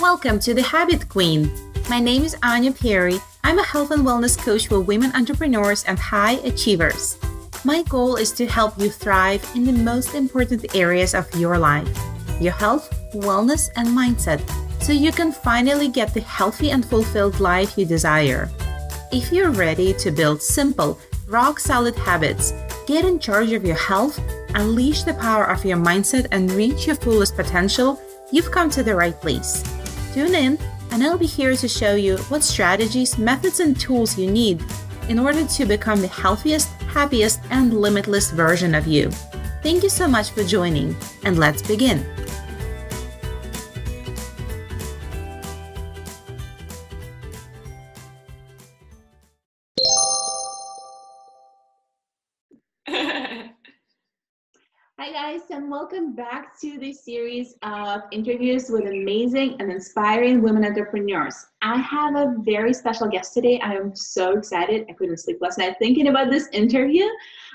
Welcome to The Habit Queen. My name is Anya Perry. I'm a health and wellness coach for women entrepreneurs and high achievers. My goal is to help you thrive in the most important areas of your life, your health, wellness, and mindset, so you can finally get the healthy and fulfilled life you desire. If you're ready to build simple, rock-solid habits, get in charge of your health, unleash the power of your mindset, and reach your fullest potential, you've come to the right place. Tune in, and I'll be here to show you what strategies, methods, and tools you need in order to become the healthiest, happiest, and limitless version of you. Thank you so much for joining, and let's begin. Hi guys, and welcome back to this series of interviews with amazing and inspiring women entrepreneurs. I have a very special guest today. I am so excited. I couldn't sleep last night thinking about this interview.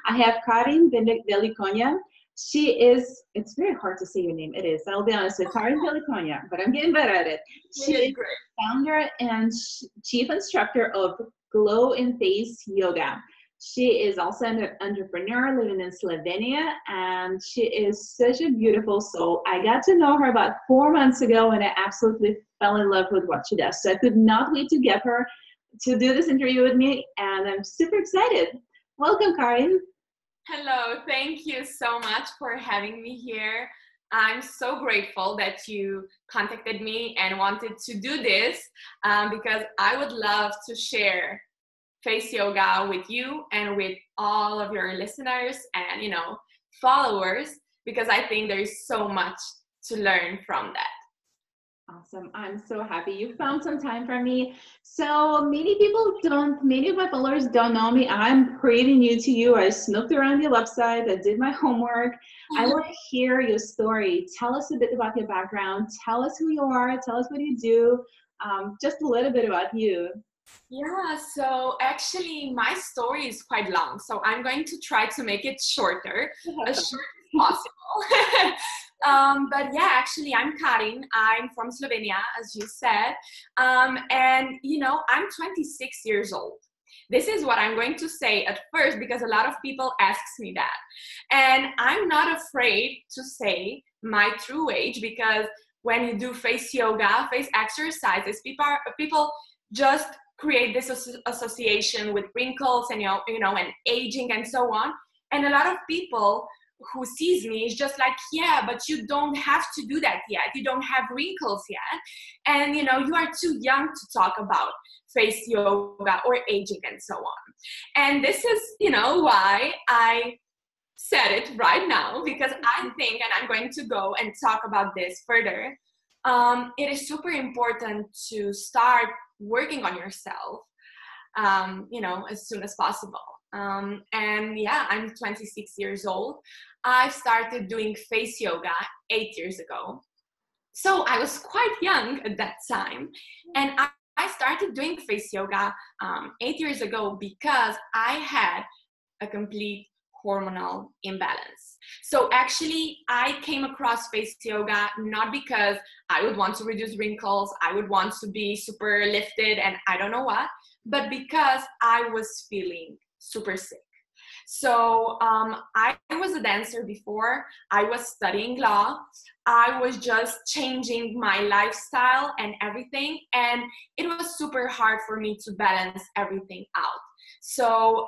I have Karin Velikonja. She is, it's very hard to say your name. It is, I'll be honest with you, Karin Velikonja, but I'm getting better at it. She is founder and chief instructor of Glowinface Yoga. She is also an entrepreneur living in Slovenia, and she is such a beautiful soul. I got to know her about 4 months ago, and I absolutely fell in love with what she does. So I could not wait to get her to do this interview with me, and I'm super excited. Welcome, Karin. Hello. Thank you so much for having me here. I'm so grateful that you contacted me and wanted to do this because I would love to share face yoga with you and with all of your listeners and, you know, followers, because I think there is so much to learn from that. Awesome. I'm so happy you found some time for me. So many people don't, many of my followers don't know me. I'm pretty new to you. I snooped around your website. I did my homework. I want to hear your story. Tell us a bit about your background. Tell us who you are. Tell us what you do. Just a little bit about you. Yeah, so actually my story is quite long, so I'm going to try to make it shorter, as short as possible. But yeah, actually I'm Karin, I'm from Slovenia, as you said, and you know, I'm 26 years old. This is what I'm going to say at first, because a lot of people ask me that, and I'm not afraid to say my true age, because when you do face yoga, face exercises, people just create this association with wrinkles and, you know, and aging and so on. And a lot of people who sees me is just like, yeah, but you don't have to do that yet. You don't have wrinkles yet. And, you know, you are too young to talk about face yoga or aging and so on. And this is, you know, why I said it right now, because I think, and I'm going to go and talk about this further, it is super important to start working on yourself, you know, as soon as possible. And yeah, I'm 26 years old. I started doing face yoga 8 years ago. So I was quite young at that time. And I started doing face yoga 8 years ago because I had a complete hormonal imbalance. So actually I came across face yoga not because I would want to reduce wrinkles, I would want to be super lifted and I don't know what, but because I was feeling super sick. So I was a dancer before, I was studying law, I was just changing my lifestyle and everything, and it was super hard for me to balance everything out. So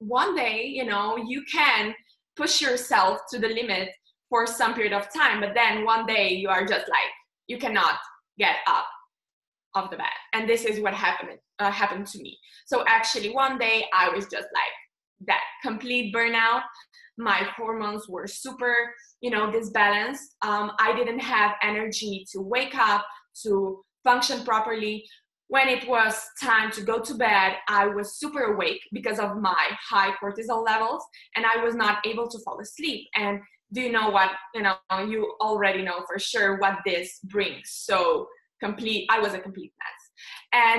one day, you know, you can push yourself to the limit for some period of time, but then one day you are just like, you cannot get up off the bed. And this is what happened to me. So actually one day I was just like that, complete burnout. My hormones were super, you know, disbalanced. I didn't have energy to wake up, to function properly. When it was time to go to bed, I was super awake because of my high cortisol levels, and I was not able to fall asleep. And do you know what, you know, you already know for sure what this brings. So complete, I was a complete mess.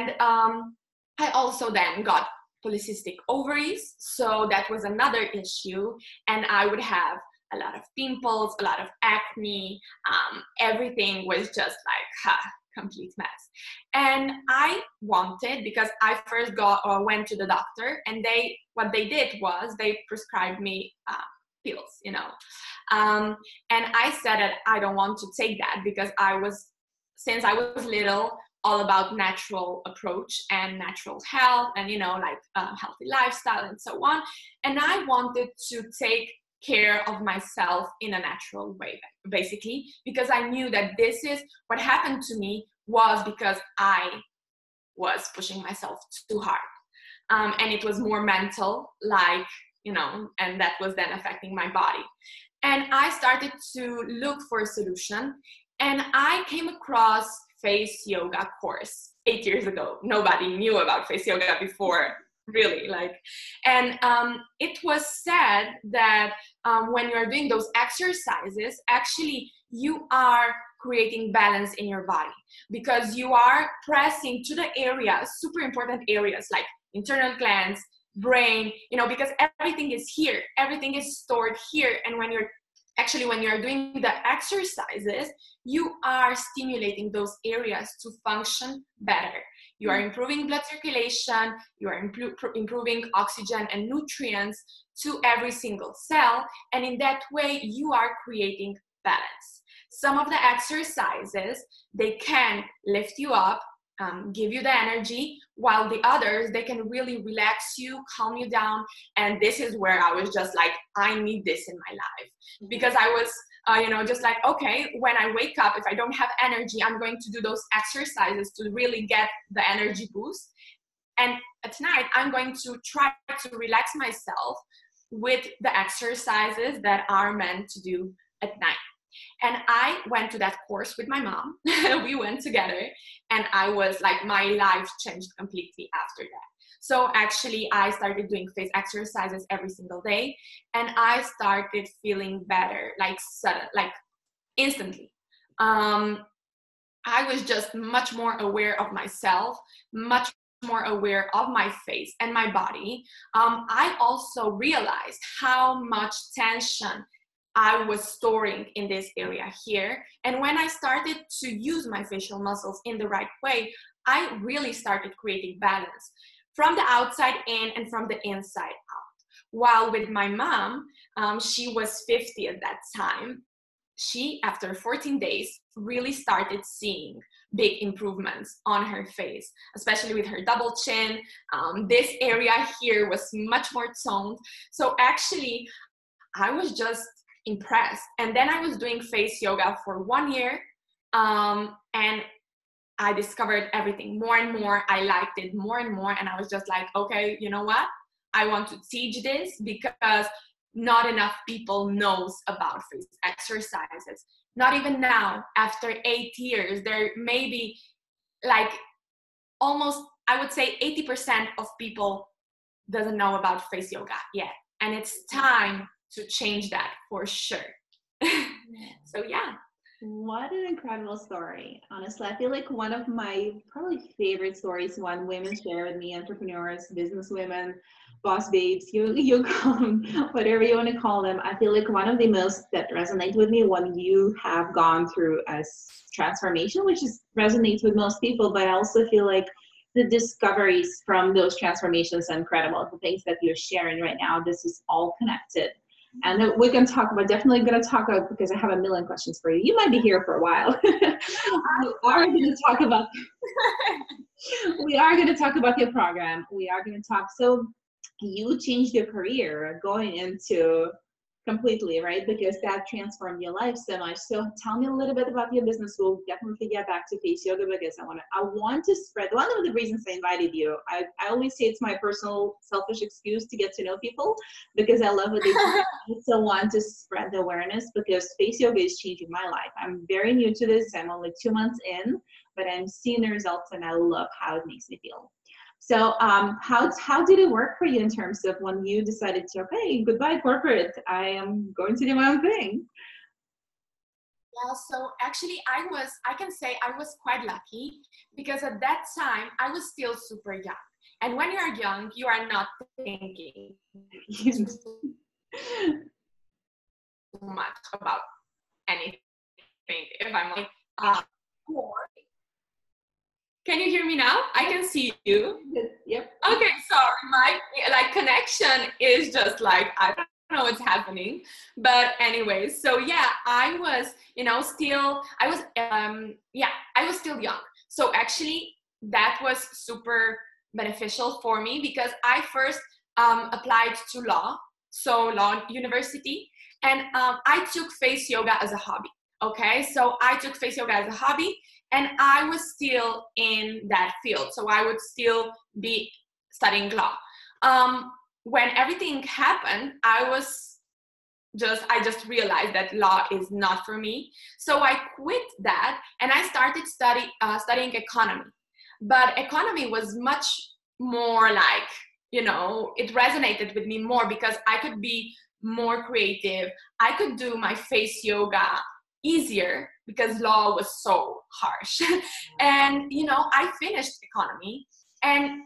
And I also then got polycystic ovaries. So that was another issue. And I would have a lot of pimples, a lot of acne. Everything was just like, complete mess. And I wanted, because I first went to the doctor, and what they did was they prescribed me pills, you know. And I said that I don't want to take that, because since I was little, all about natural approach and natural health and, you know, like healthy lifestyle and so on. And I wanted to take care of myself in a natural way, basically, because I knew that this is what happened to me was because I was pushing myself too hard. And it was more mental, like, you know, and that was then affecting my body. And I started to look for a solution, and I came across face yoga course 8 years ago. Nobody knew about face yoga before, really, like, and it was said that when you're doing those exercises, actually you are creating balance in your body, because you are pressing to the areas, super important areas like internal glands, brain, you know, because everything is here, everything is stored here. And when you're doing the exercises, you are stimulating those areas to function better. You are improving blood circulation, you are improving oxygen and nutrients to every single cell, and in that way you are creating balance. Some of the exercises, they can lift you up, give you the energy, while the others, they can really relax you, calm you down. And this is where I was just like, I need this in my life, because I was, you know, just like, okay, when I wake up, if I don't have energy, I'm going to do those exercises to really get the energy boost. And at night, I'm going to try to relax myself with the exercises that are meant to do at night. And I went to that course with my mom. We went together, and I was like, my life changed completely after that. So actually I started doing face exercises every single day, and I started feeling better, like sudden, like instantly. I was just much more aware of myself, much more aware of my face and my body. I also realized how much tension I was storing in this area here. And when I started to use my facial muscles in the right way, I really started creating balance from the outside in and from the inside out. While with my mom, she was 50 at that time. She, after 14 days, really started seeing big improvements on her face, especially with her double chin. This area here was much more toned. So actually, I was just impressed. And then I was doing face yoga for 1 year, and I discovered everything more and more. I liked it more and more, and I was just like, okay, you know what, I want to teach this, because not enough people knows about face exercises. Not even now, after 8 years, there may be like almost, I would say 80% of people doesn't know about face yoga yet, and it's time to change that for sure. So yeah. What an incredible story. Honestly, I feel like one of my probably favorite stories when women share with me, entrepreneurs, business women, boss babes, you call them, whatever you want to call them. I feel like one of the most that resonate with me when you have gone through a transformation, which is resonates with most people, but I also feel like the discoveries from those transformations are incredible. The things that you're sharing right now, this is all connected. And we can talk about, definitely going to talk about, because I have a million questions for you. You might be here for a while. We are going to talk about your program. We are going to talk. So you changed your career going into completely, right? Because that transformed your life so much. So tell me a little bit about your business. We'll definitely get back to face yoga, because I want to spread. One of the reasons I invited you, I always say it's my personal selfish excuse to get to know people, because I love what they do. I also want to spread the awareness, because face yoga is changing my life. I'm very new to this. I'm only 2 months in, but I'm seeing the results, and I love how it makes me feel. So how did it work for you in terms of when you decided to, okay, goodbye corporate, I am going to do my own thing? Yeah, so actually I can say I was quite lucky, because at that time I was still super young. And when you're young, you are not thinking too much about anything. If I'm like, Can you hear me now? I can see you. Yep. Okay, sorry, my connection is just like, I don't know what's happening. But anyway, so yeah, I was, you know, still, I was, yeah, I was still young. So actually that was super beneficial for me because I first applied to law, so law university, and I took face yoga as a hobby. Okay, so I took face yoga as a hobby, and I was still in that field. So I would still be studying law. When everything happened, I just realized that law is not for me. So I quit that, and I started studying economy. But economy was much more like, you know, it resonated with me more because I could be more creative. I could do my face yoga easier because law was so harsh. And, you know, I finished economy and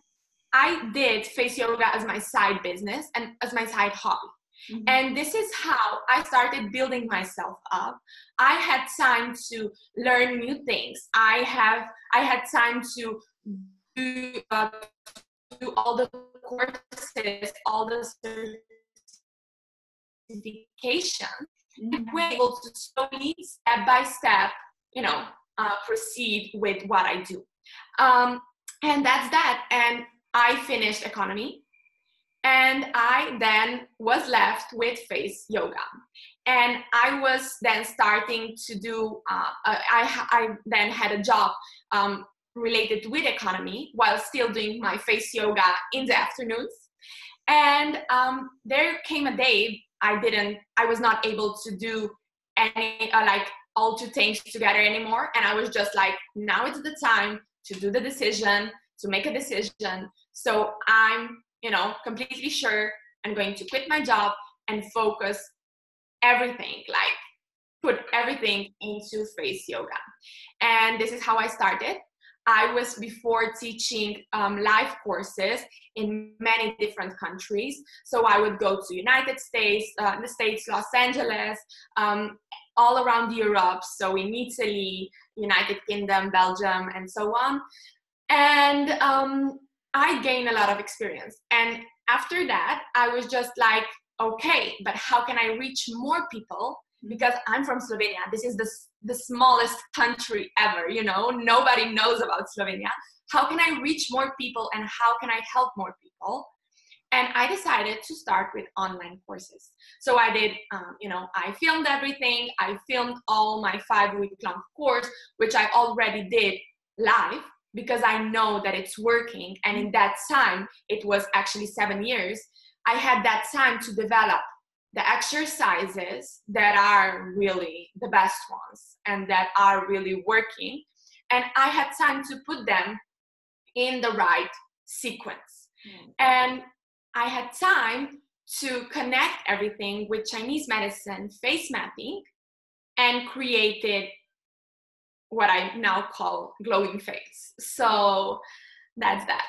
I did face yoga as my side business and as my side hobby. Mm-hmm. And this is how I started building myself up. I had time to learn new things. I had time to do all the courses, all the certifications. And we're able to slowly, step by step, you know, proceed with what I do. And that's that. And I finished economy. And I then was left with face yoga. And I was then starting to do, I then had a job related with economy while still doing my face yoga in the afternoons. And there came a day I was not able to do any, like all two things together anymore. And I was just like, now it's the time to do the decision, to make a decision. So I'm, you know, completely sure I'm going to quit my job and focus everything, like put everything into face yoga. And this is how I started. I was before teaching live courses in many different countries. So I would go to United States, the States, Los Angeles, all around Europe. So in Italy, United Kingdom, Belgium, and so on. And I gained a lot of experience. And after that, I was just like, okay, but how can I reach more people? Because I'm from Slovenia. This is the smallest country ever, you know, nobody knows about Slovenia. How can I reach more people and how can I help more people? And I decided to start with online courses. So I did, you know, I filmed everything. I filmed all my 5-week-long course, which I already did live because I know that it's working. And in that time, it was actually 7 years. I had that time to develop the exercises that are really the best ones and that are really working. And I had time to put them in the right sequence. Mm-hmm. And I had time to connect everything with Chinese medicine, face mapping, and created what I now call Glowinface. So that's that.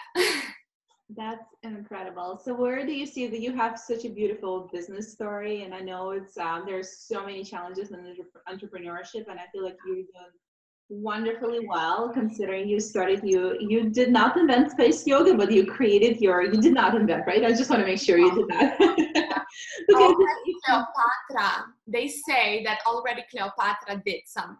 That's incredible. So where do you see that you have such a beautiful business story? And I know it's there's so many challenges in entrepreneurship, and I feel like you're doing wonderfully well considering you started. You did not invent face yoga, but you created your. You did not invent, right? I just want to make sure you did not. Already Cleopatra. They say that already Cleopatra did some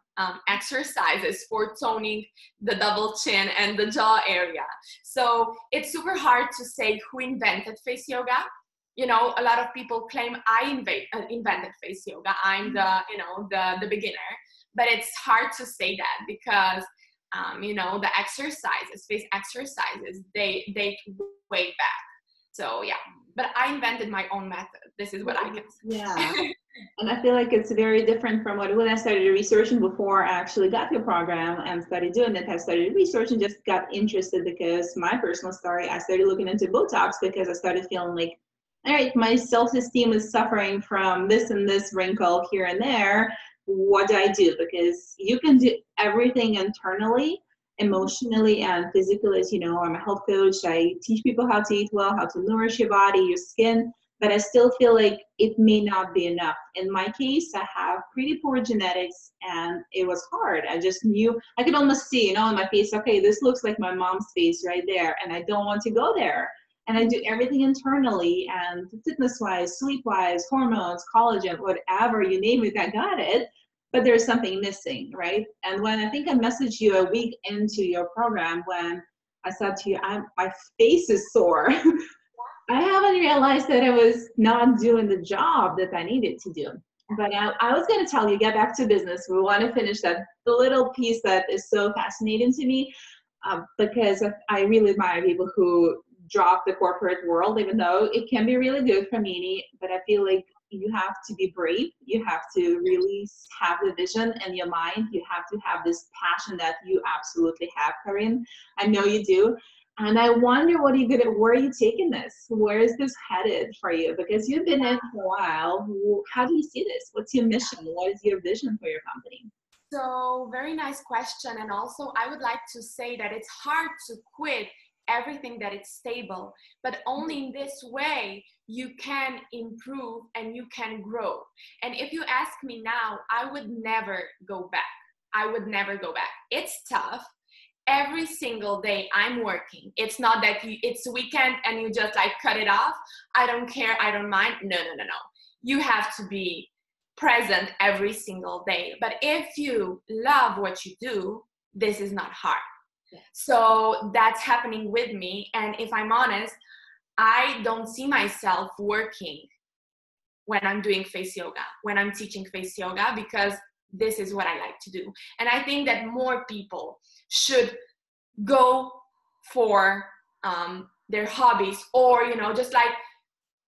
exercises for toning the double chin and the jaw area. So it's super hard to say who invented face yoga. You know, a lot of people claim I invented face yoga. I'm the, you know, the beginner. But it's hard to say that because, you know, the exercises, face exercises, they date way back. So yeah, but I invented my own method. This is what I can say. Yeah, and I feel like it's very different from when I started researching before I actually got your program and started doing it. I started researching, just got interested because my personal story, I started looking into Botox because I started feeling like, all right, my self-esteem is suffering from this and this wrinkle here and there. What do I do? Because you can do everything internally, emotionally and physically. As you know, I'm a health coach. I teach people how to eat well, how to nourish your body, your skin. but I still feel like it may not be enough. In my case, I have pretty poor genetics, and it was hard. I just knew, I could almost see, you know, on my face, okay, this looks like my mom's face right there, and I don't want to go there. And I do everything internally, and fitness-wise, sleep-wise, hormones, collagen, whatever, you name it, I got it, but there's something missing, right? And when I think I messaged you a week into your program, when I said to you, my face is sore, I haven't realized that I was not doing the job that I needed to do. But I was going to tell you, get back to business. We want to finish that little piece that is so fascinating to me, because I really admire people who drop the corporate world, even though it can be really good for many. But I feel like you have to be brave. You have to really have the vision in your mind. You have to have this passion that you absolutely have, Karin. I know you do. And I wonder what you're gonna, where are you taking this? Where is this headed for you? Because you've been in for a while. How do you see this? What's your mission? What is your vision for your company? So, very nice question. And also, I would like to say that it's hard to quit everything that is stable, but only in this way you can improve and you can grow. And if you ask me now, I would never go back. I would never go back. It's tough. Every single day I'm working. It's not that it's weekend and you just like cut it off. I don't care. I don't mind. No. You have to be present every single day. But if you love what you do, this is not hard. So that's happening with me. And if I'm honest, I don't see myself working when I'm doing face yoga, when I'm teaching face yoga, because this is what I like to do. And I think that more people should go for their hobbies, or, you know, just like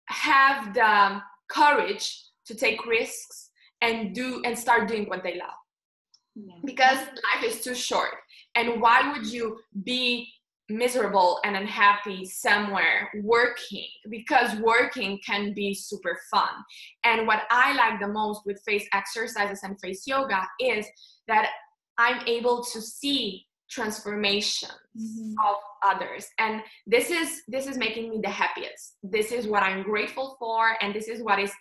have the courage to take risks and start doing what they love. Yeah. Because life is too short. And why would you be miserable and unhappy somewhere working? Because working can be super fun. And what I like the most with face exercises and face yoga is that I'm able to see transformations of others. And this is making me the happiest. This is what I'm grateful for. And this is what is,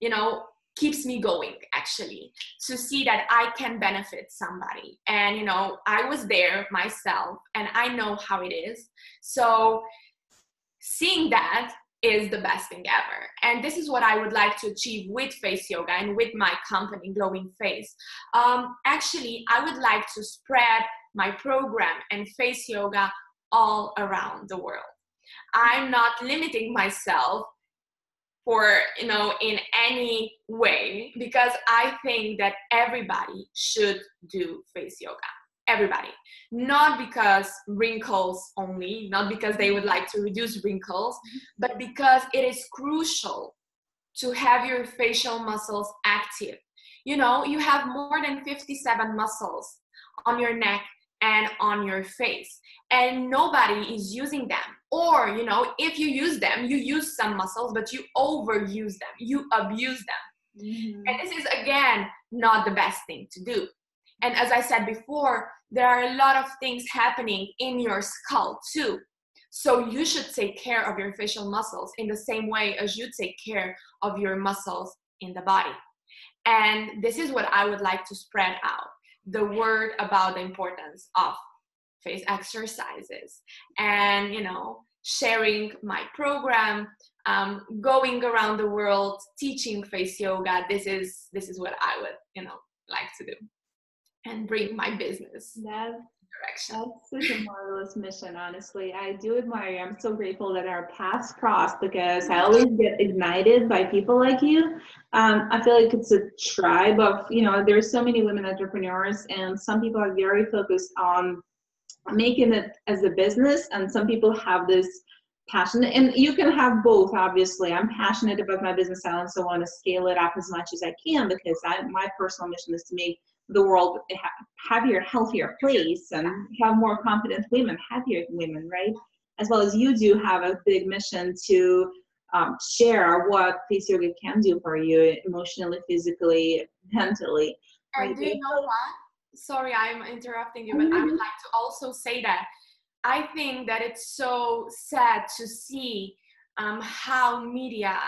you know, keeps me going, actually, to see that I can benefit somebody. And, you know, I was there myself and I know how it is. So seeing that is the best thing ever. And this is what I would like to achieve with face yoga and with my company, Glowinface. Actually, I would like to spread my program and face yoga all around the world. I'm not limiting myself or, you know, in any way, because I think that everybody should do face yoga. Everybody. Not because wrinkles only, not because they would like to reduce wrinkles, but because it is crucial to have your facial muscles active. You know, you have more than 57 muscles on your neck and on your face, and nobody is using them. Or, you know, if you use them, you use some muscles, but you overuse them, you abuse them. And this is, again, not the best thing to do. And as I said before, there are a lot of things happening in your skull too. So you should take care of your facial muscles in the same way as you take care of your muscles in the body. And this is what I would like to spread out, the word about the importance of face exercises, and, you know, sharing my program, going around the world teaching face yoga. This is what I would, you know, like to do, and bring my business direction. That's such a marvelous mission. Honestly, I do admire you. I'm so grateful that our paths crossed, because I always get ignited by people like you. I feel like it's a tribe of, you know, there's so many women entrepreneurs, and some people are very focused on making it as a business, and some people have this passion, and you can have both. Obviously, I'm passionate about my business. I also want to scale it up as much as I can, because my personal mission is to make the world a happier, healthier place, and have more confident women, happier women, right? As well as you do have a big mission to share what face yoga can do for you emotionally, physically, mentally. And do you know what? Sorry, I'm interrupting you, but I would like to also say that I think that it's so sad to see how media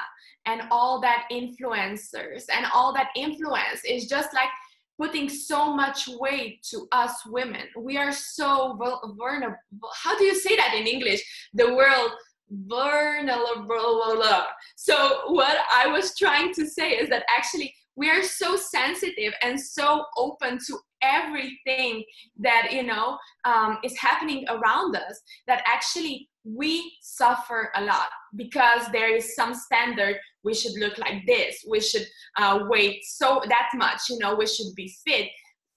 and all that influencers and all that influence is just like putting so much weight to us women. We are so vulnerable. How do you say that in English? The world vulnerable. So what I was trying to say is that actually we are so sensitive and so open to everything that, you know, is happening around us, that actually we suffer a lot because there is some standard. We should look like this, we should weigh so that much, you know, we should be fit.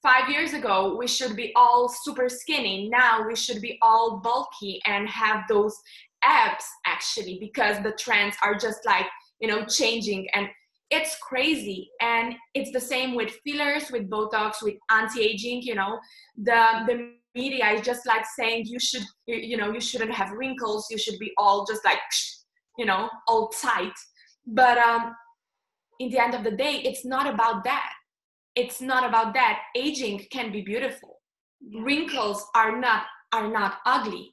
5 years ago we should be all super skinny, now we should be all bulky and have those abs, actually, because the trends are just like, you know, changing, and it's crazy. And it's the same with fillers, with Botox, with anti-aging, you know, the media is just like saying you should, you know, you shouldn't have wrinkles, you should be all just like, you know, all tight. But in the end of the day, it's not about that. It's not about that. Aging can be beautiful. Wrinkles are not ugly.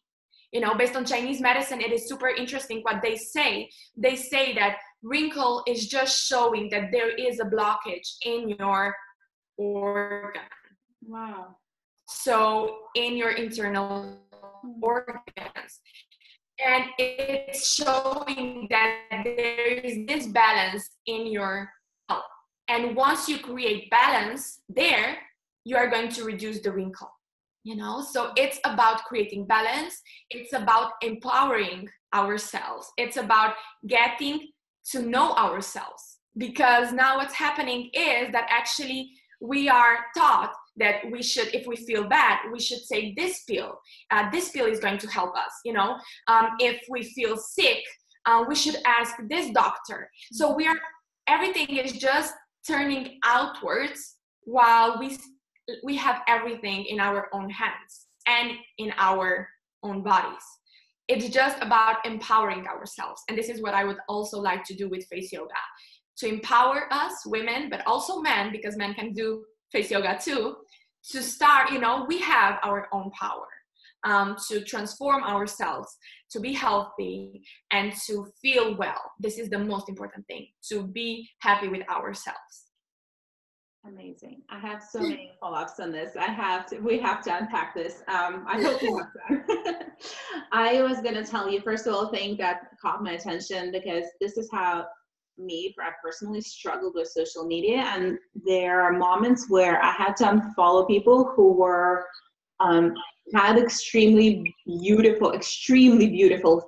You know, based on Chinese medicine, it is super interesting what they say. They say that wrinkle is just showing that there is a blockage in your organ. Wow. So in your internal organs. And it's showing that there is this balance in your health. And once you create balance there, you are going to reduce the wrinkle. You know, so it's about creating balance. It's about empowering ourselves. It's about getting to know ourselves. Because now what's happening is that actually we are taught that we should, if we feel bad, we should take this pill. This pill is going to help us, you know. If we feel sick, we should ask this doctor. So we are, everything is just turning outwards while we have everything in our own hands and in our own bodies. It's just about empowering ourselves. And this is what I would also like to do with face yoga, to empower us women, but also men, because men can do face yoga too, to start, you know, we have our own power to transform ourselves, to be healthy and to feel well. This is the most important thing, to be happy with ourselves. Amazing. I have so many follow-ups on this. We have to unpack this. I hope you have time. I was going to tell you, first of all, a thing that caught my attention, because this is how I personally struggled with social media. And there are moments where I had to unfollow people who were, had extremely beautiful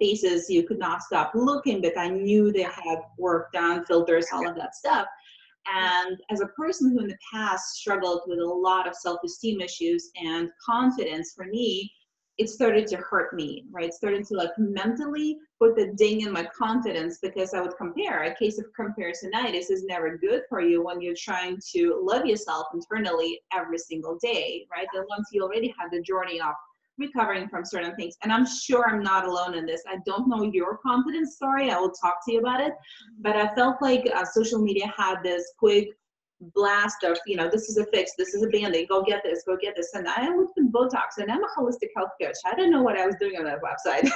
faces. You could not stop looking, but I knew they had work done, filters, all of that stuff. And as a person who in the past struggled with a lot of self-esteem issues and confidence, for me, it started to hurt me, right? It started to like mentally put the ding in my confidence, because I would compare. A case of comparisonitis is never good for you when you're trying to love yourself internally every single day, right? And once you already have the journey of recovering from certain things, and I'm sure I'm not alone in this. I don't know your confidence story. I will talk to you about it. But I felt like social media had this quick blast of, you know, this is a fix, this is a band-aid, go get this, go get this. And I looked at Botox, and I'm a holistic health coach. I don't know what I was doing on that website.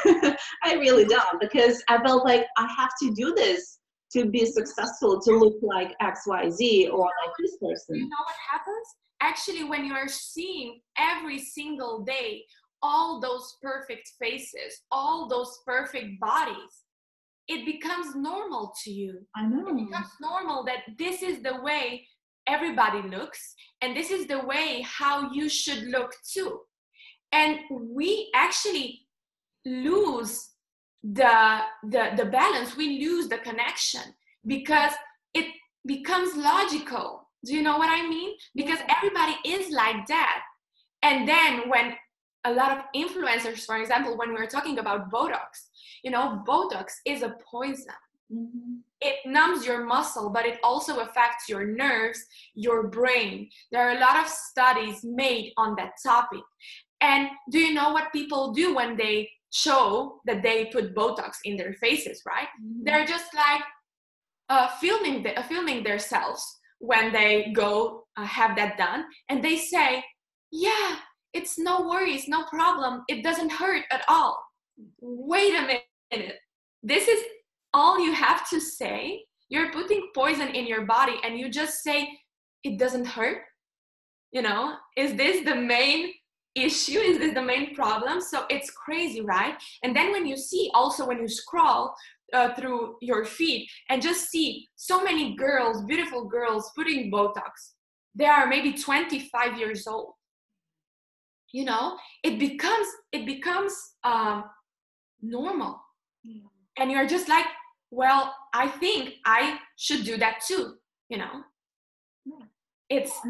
I really don't, because I felt like I have to do this to be successful, to look like XYZ or like this person. You know what happens? Actually, when you are seeing every single day all those perfect faces, all those perfect bodies, it becomes normal to you. I know. It becomes normal that this is the way everybody looks, and this is the way how you should look too. And we actually lose the balance, we lose the connection, because it becomes logical. Do you know what I mean? Because everybody is like that. And then when a lot of influencers, for example, when we're talking about Botox, you know, Botox is a poison. Mm-hmm. It numbs your muscle, but it also affects your nerves, your brain. There are a lot of studies made on that topic. And do you know what people do when they show that they put Botox in their faces, right? Mm-hmm. They're just like filming themselves when they go have that done, and they say, yeah, it's no worries, no problem, it doesn't hurt at all. Wait a minute, this is all you have to say, you're putting poison in your body, and you just say, it doesn't hurt. You know, is this the main issue? Is this the main problem? So it's crazy, right? And then when you see, also when you scroll through your feed and just see so many girls, beautiful girls putting Botox, they are maybe 25 years old. You know, it becomes normal. Yeah. And you're just like, well, I think I should do that too, you know? Yeah. It's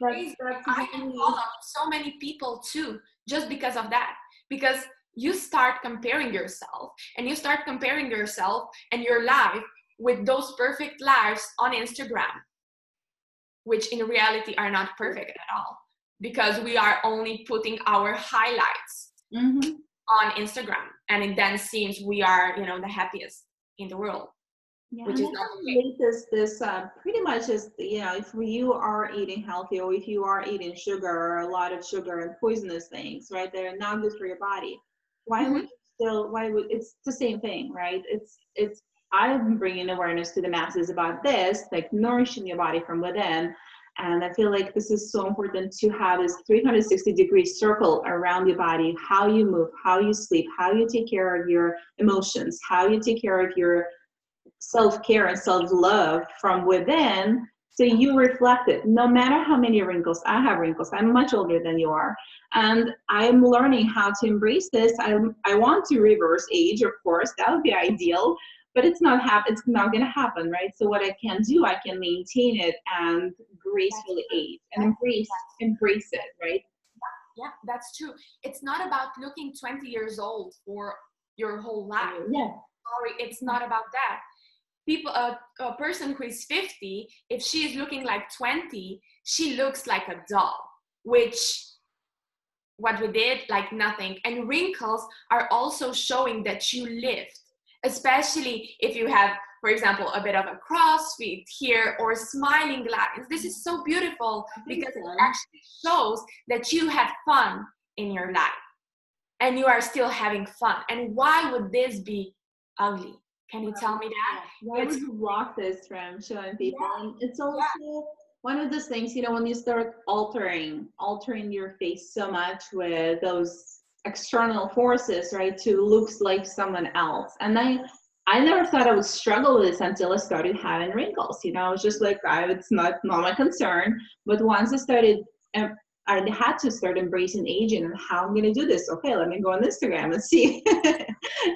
crazy. I follow so many people too, just because of that. Because you start comparing yourself, and you start comparing yourself and your life with those perfect lives on Instagram, which in reality are not perfect at all. Because we are only putting our highlights mm-hmm. on Instagram, and it then seems we are, you know, the happiest in the world, yeah, which is not the case. This pretty much is, you know, if you are eating healthy, or if you are eating sugar, or a lot of sugar and poisonous things, right? They're not good for your body. Why mm-hmm. would you still? Why would it's the same thing, right? It's I'm bringing awareness to the masses about this, like nourishing your body from within. And I feel like this is so important to have this 360-degree circle around your body, how you move, how you sleep, how you take care of your emotions, how you take care of your self-care and self-love from within, so you reflect it. No matter how many wrinkles, I have wrinkles, I'm much older than you are, and I'm learning how to embrace this. I want to reverse age, of course, that would be ideal, but it's not going to happen, right? So what I can do, I can maintain it and gracefully age and embrace it, right? Yeah, that's true. It's not about looking 20 years old for your whole life. Yeah. Sorry, it's not about that. People, a person who is 50, if she is looking like 20, she looks like a doll, which what we did, like nothing. And wrinkles are also showing that you lived. Especially if you have, for example, a bit of a crossfade here or smiling lines. This is so beautiful because it actually shows that you had fun in your life and you are still having fun. And why would this be ugly? Can you tell me that? Why would you block this from showing people? Yeah. It's also one of those things, you know, when you start altering your face so much with those external forces, right, to looks like someone else. And I never thought I would struggle with this until I started having wrinkles. You know, I was just like, it's not my concern. But once I started, I had to start embracing aging and how I'm going to do this. Okay, let me go on Instagram and see.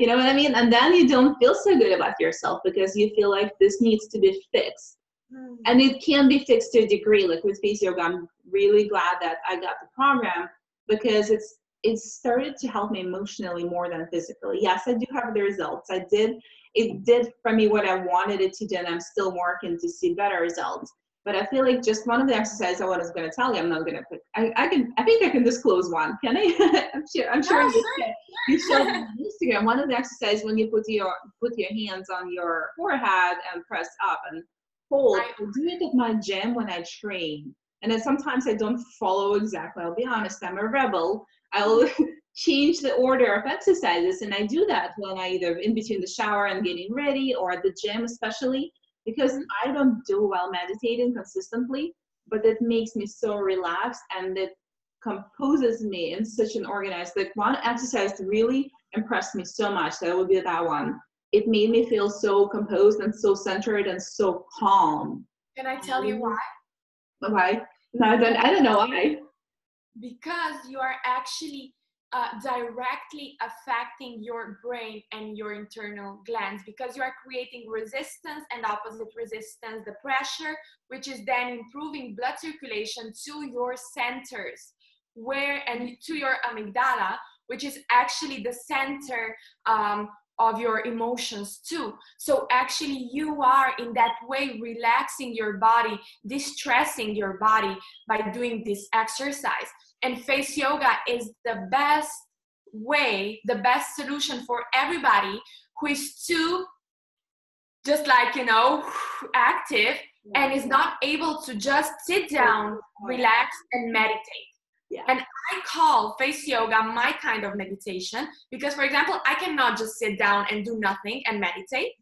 You know what I mean? And then you don't feel so good about yourself because you feel like this needs to be fixed. Mm. And it can be fixed to a degree. Like with face yoga, I'm really glad that I got the program because it started to help me emotionally more than physically. Yes, I do have the results. It did for me what I wanted it to do, and I'm still working to see better results. But I feel like just one of the exercises I was going to tell you, I'm not going to pick. I think I can disclose one. Can I? I'm sure. No, sure. You showed me on Instagram one of the exercises when you put your hands on your forehead and press up and hold. I do it at my gym when I train, and then sometimes I don't follow exactly. I'll be honest. I'm a rebel. I'll change the order of exercises, and I do that when I either in between the shower and getting ready or at the gym, especially because I don't do well meditating consistently, but it makes me so relaxed and it composes me in such an organized, like one exercise really impressed me so much. That would be that one. It made me feel so composed and so centered and so calm. Can I tell you why? Why? No, I don't know why. Because you are actually directly affecting your brain and your internal glands, because you are creating resistance and opposite resistance, the pressure, which is then improving blood circulation to your centers and to your amygdala, which is actually the center of your emotions too. So actually you are in that way relaxing your body, distressing your body by doing this exercise. And face yoga is the best way, the best solution for everybody who is too just like, you know, active and is not able to just sit down, relax and meditate. Yeah. And I call face yoga my kind of meditation because, for example, I cannot just sit down and do nothing and meditate.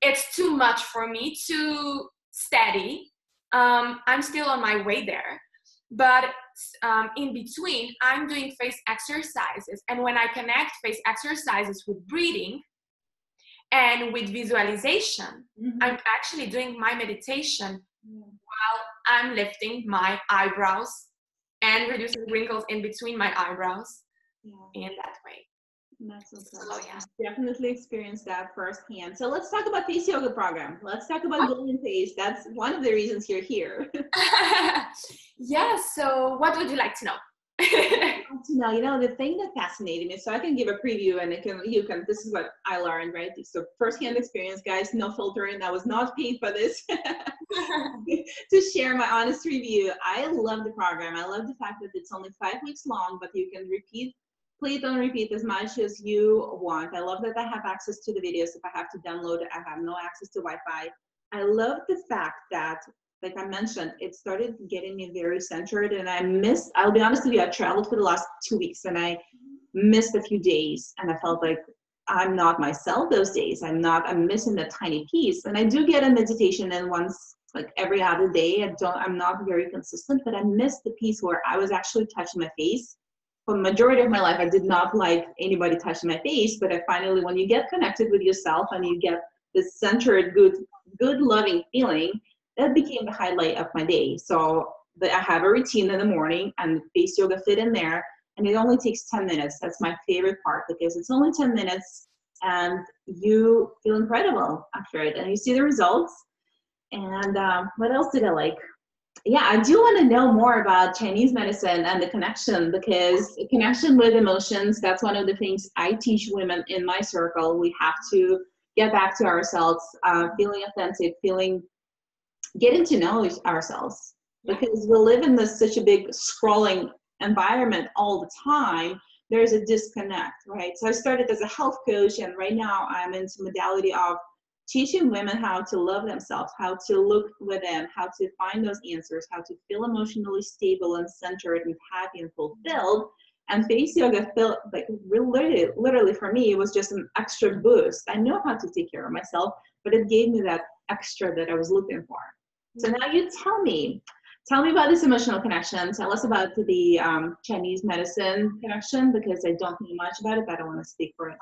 It's too much for me, too steady. I'm still on my way there. But in between, I'm doing face exercises. And when I connect face exercises with breathing and with visualization, mm-hmm. I'm actually doing my meditation while I'm lifting my eyebrows and reducing wrinkles in between my eyebrows in that way. That's awesome. So, yeah. Definitely experienced that firsthand. So let's talk about face yoga program. Let's talk about Glowinface. That's one of the reasons you're here. Yeah. So what would you like to know? The thing that fascinated me, so I can give a preview and this is what I learned, right? So firsthand experience, guys, no filtering. I was not paid for this to share my honest review. I love the program. I love the fact that it's only 5 weeks long, but you can play it on repeat as much as you want. I love that I have access to the videos. If I have to download it, I have no access to Wi-Fi. I love the fact that, like I mentioned, it started getting me very centered, and I'll be honest with you, I traveled for the last 2 weeks and I missed a few days, and I felt like I'm not myself those days. I'm missing that tiny piece. And I do get a meditation in once, like every other day. I'm not very consistent, but I missed the piece where I was actually touching my face. For the majority of my life, I did not like anybody touching my face, but I finally, when you get connected with yourself and you get this centered, good loving feeling, that became the highlight of my day. So I have a routine in the morning, and face yoga fit in there, and it only takes 10 minutes. That's my favorite part, because it's only 10 minutes, and you feel incredible after it, and you see the results. And what else did I like? Yeah, I do want to know more about Chinese medicine and the connection, because the connection with emotions, that's one of the things I teach women in my circle. We have to get back to ourselves, feeling authentic, getting to know ourselves, because we live in such a big scrolling environment all the time. There's a disconnect, right? So I started as a health coach, and right now I'm into modality of teaching women how to love themselves, how to look within, how to find those answers, how to feel emotionally stable and centered and happy and fulfilled. And face yoga felt like, literally for me, it was just an extra boost. I know how to take care of myself, but it gave me that extra that I was looking for. So now you tell me about this emotional connection. Tell us about the Chinese medicine connection, because I don't know much about it, but I don't want to speak for it.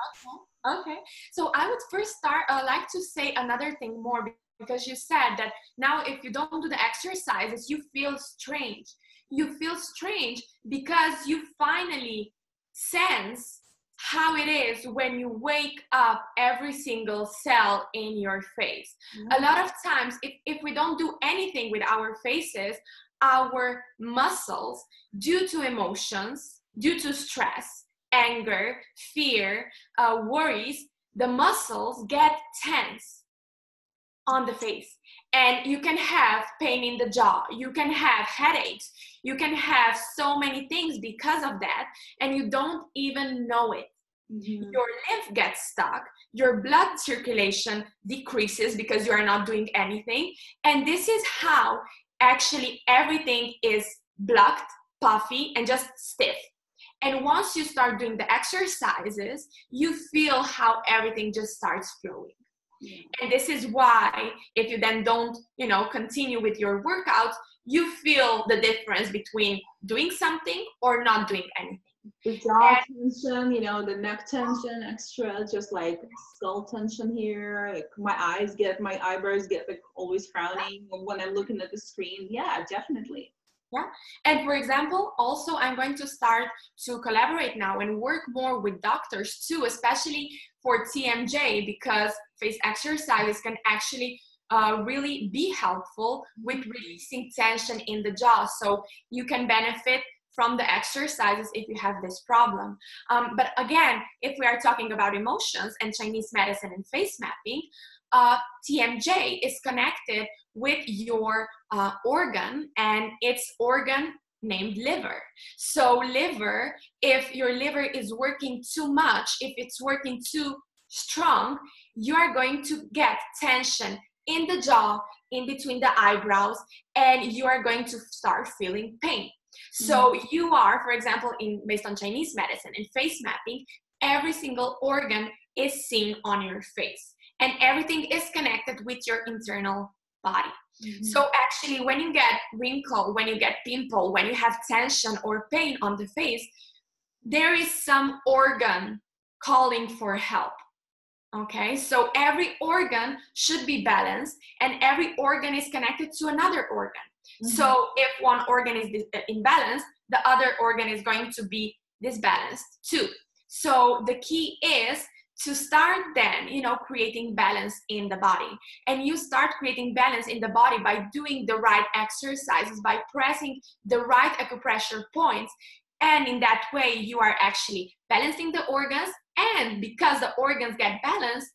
Okay. So I would first like to say another thing more, because you said that now if you don't do the exercises, you feel strange. You feel strange because you finally sense how it is when you wake up every single cell in your face. Mm-hmm. A lot of times, if we don't do anything with our faces, our muscles, due to emotions, due to stress, anger, fear, worries, the muscles get tense on the face. And you can have pain in the jaw, you can have headaches, you can have so many things because of that, and you don't even know it. Mm-hmm. Your lymph gets stuck, your blood circulation decreases because you are not doing anything. And this is how actually everything is blocked, puffy, and just stiff. And once you start doing the exercises, you feel how everything just starts flowing. And this is why, if you then don't, continue with your workouts, you feel the difference between doing something or not doing anything. The jaw tension, the neck tension extra, just like skull tension here. Like my eyebrows get like always frowning when I'm looking at the screen. Yeah, definitely. Yeah. And for example, also I'm going to start to collaborate now and work more with doctors too, especially for TMJ, because face exercises can actually really be helpful with releasing tension in the jaw. So you can benefit from the exercises if you have this problem. But again, if we are talking about emotions and Chinese medicine and face mapping, TMJ is connected with your organ, and its organ named liver. So liver, if your liver is working too much, if it's working too strong, you are going to get tension in the jaw, in between the eyebrows, and you are going to start feeling pain. So you are, for example, based on Chinese medicine and face mapping, every single organ is seen on your face, and everything is connected with your internal body. Mm-hmm. So actually, when you get wrinkle, when you get pimple, when you have tension or pain on the face, there is some organ calling for help. Okay, so every organ should be balanced, and every organ is connected to another organ. Mm-hmm. So if one organ is imbalanced, the other organ is going to be disbalanced too. So the key is to start then, you know, creating balance in the body. And you start creating balance in the body by doing the right exercises, by pressing the right acupressure points. And in that way, you are actually balancing the organs. And because the organs get balanced,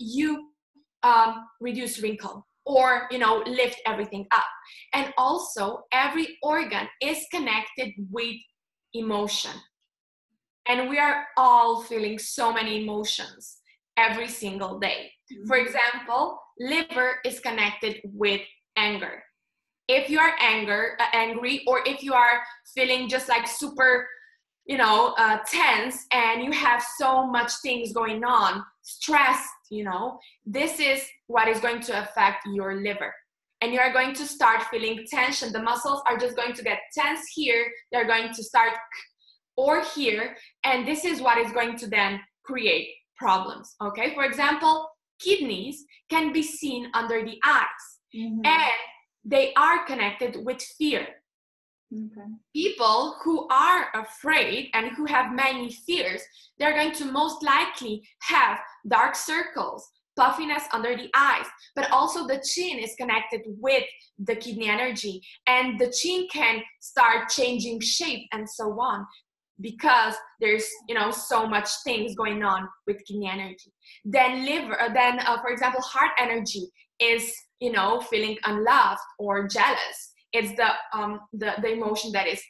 you reduce wrinkle or, you know, lift everything up. And also, every organ is connected with emotion. And we are all feeling so many emotions every single day. Mm-hmm. For example, liver is connected with anger. If you are angry, or if you are feeling just like super, you know, tense, and you have so much things going on, stressed, you know, this is what is going to affect your liver. And you are going to start feeling tension. The muscles are just going to get tense here. They're going to start or here, and this is what is going to then create problems, okay? For example, kidneys can be seen under the eyes, mm-hmm. and they are connected with fear. Okay. People who are afraid and who have many fears, they're going to most likely have dark circles, puffiness under the eyes, but also the chin is connected with the kidney energy, and the chin can start changing shape and so on, because there's, you know, so much things going on with kidney energy. Then liver, for example, heart energy is, you know, feeling unloved or jealous. It's the emotion that is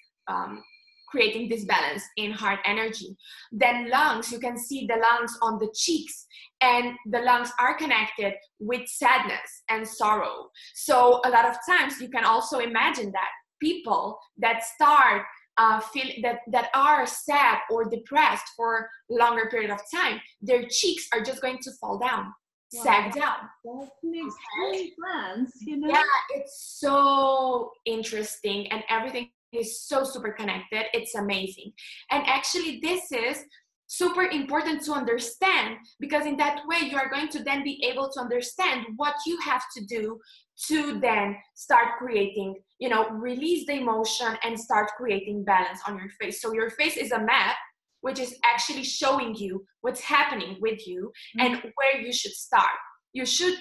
creating this balance in heart energy. Then lungs, you can see the lungs on the cheeks, and the lungs are connected with sadness and sorrow. So a lot of times you can also imagine that people that start that are sad or depressed for a longer period of time, their cheeks are just going to fall down, wow, sag down. That makes okay. sense, you know? Yeah, it's so interesting, and everything is so super connected. It's amazing. And actually, this is super important to understand, because in that way, you are going to then be able to understand what you have to do to then start creating, you know, release the emotion and start creating balance on your face. So your face is a map, which is actually showing you what's happening with you, mm-hmm. and where you should start. You should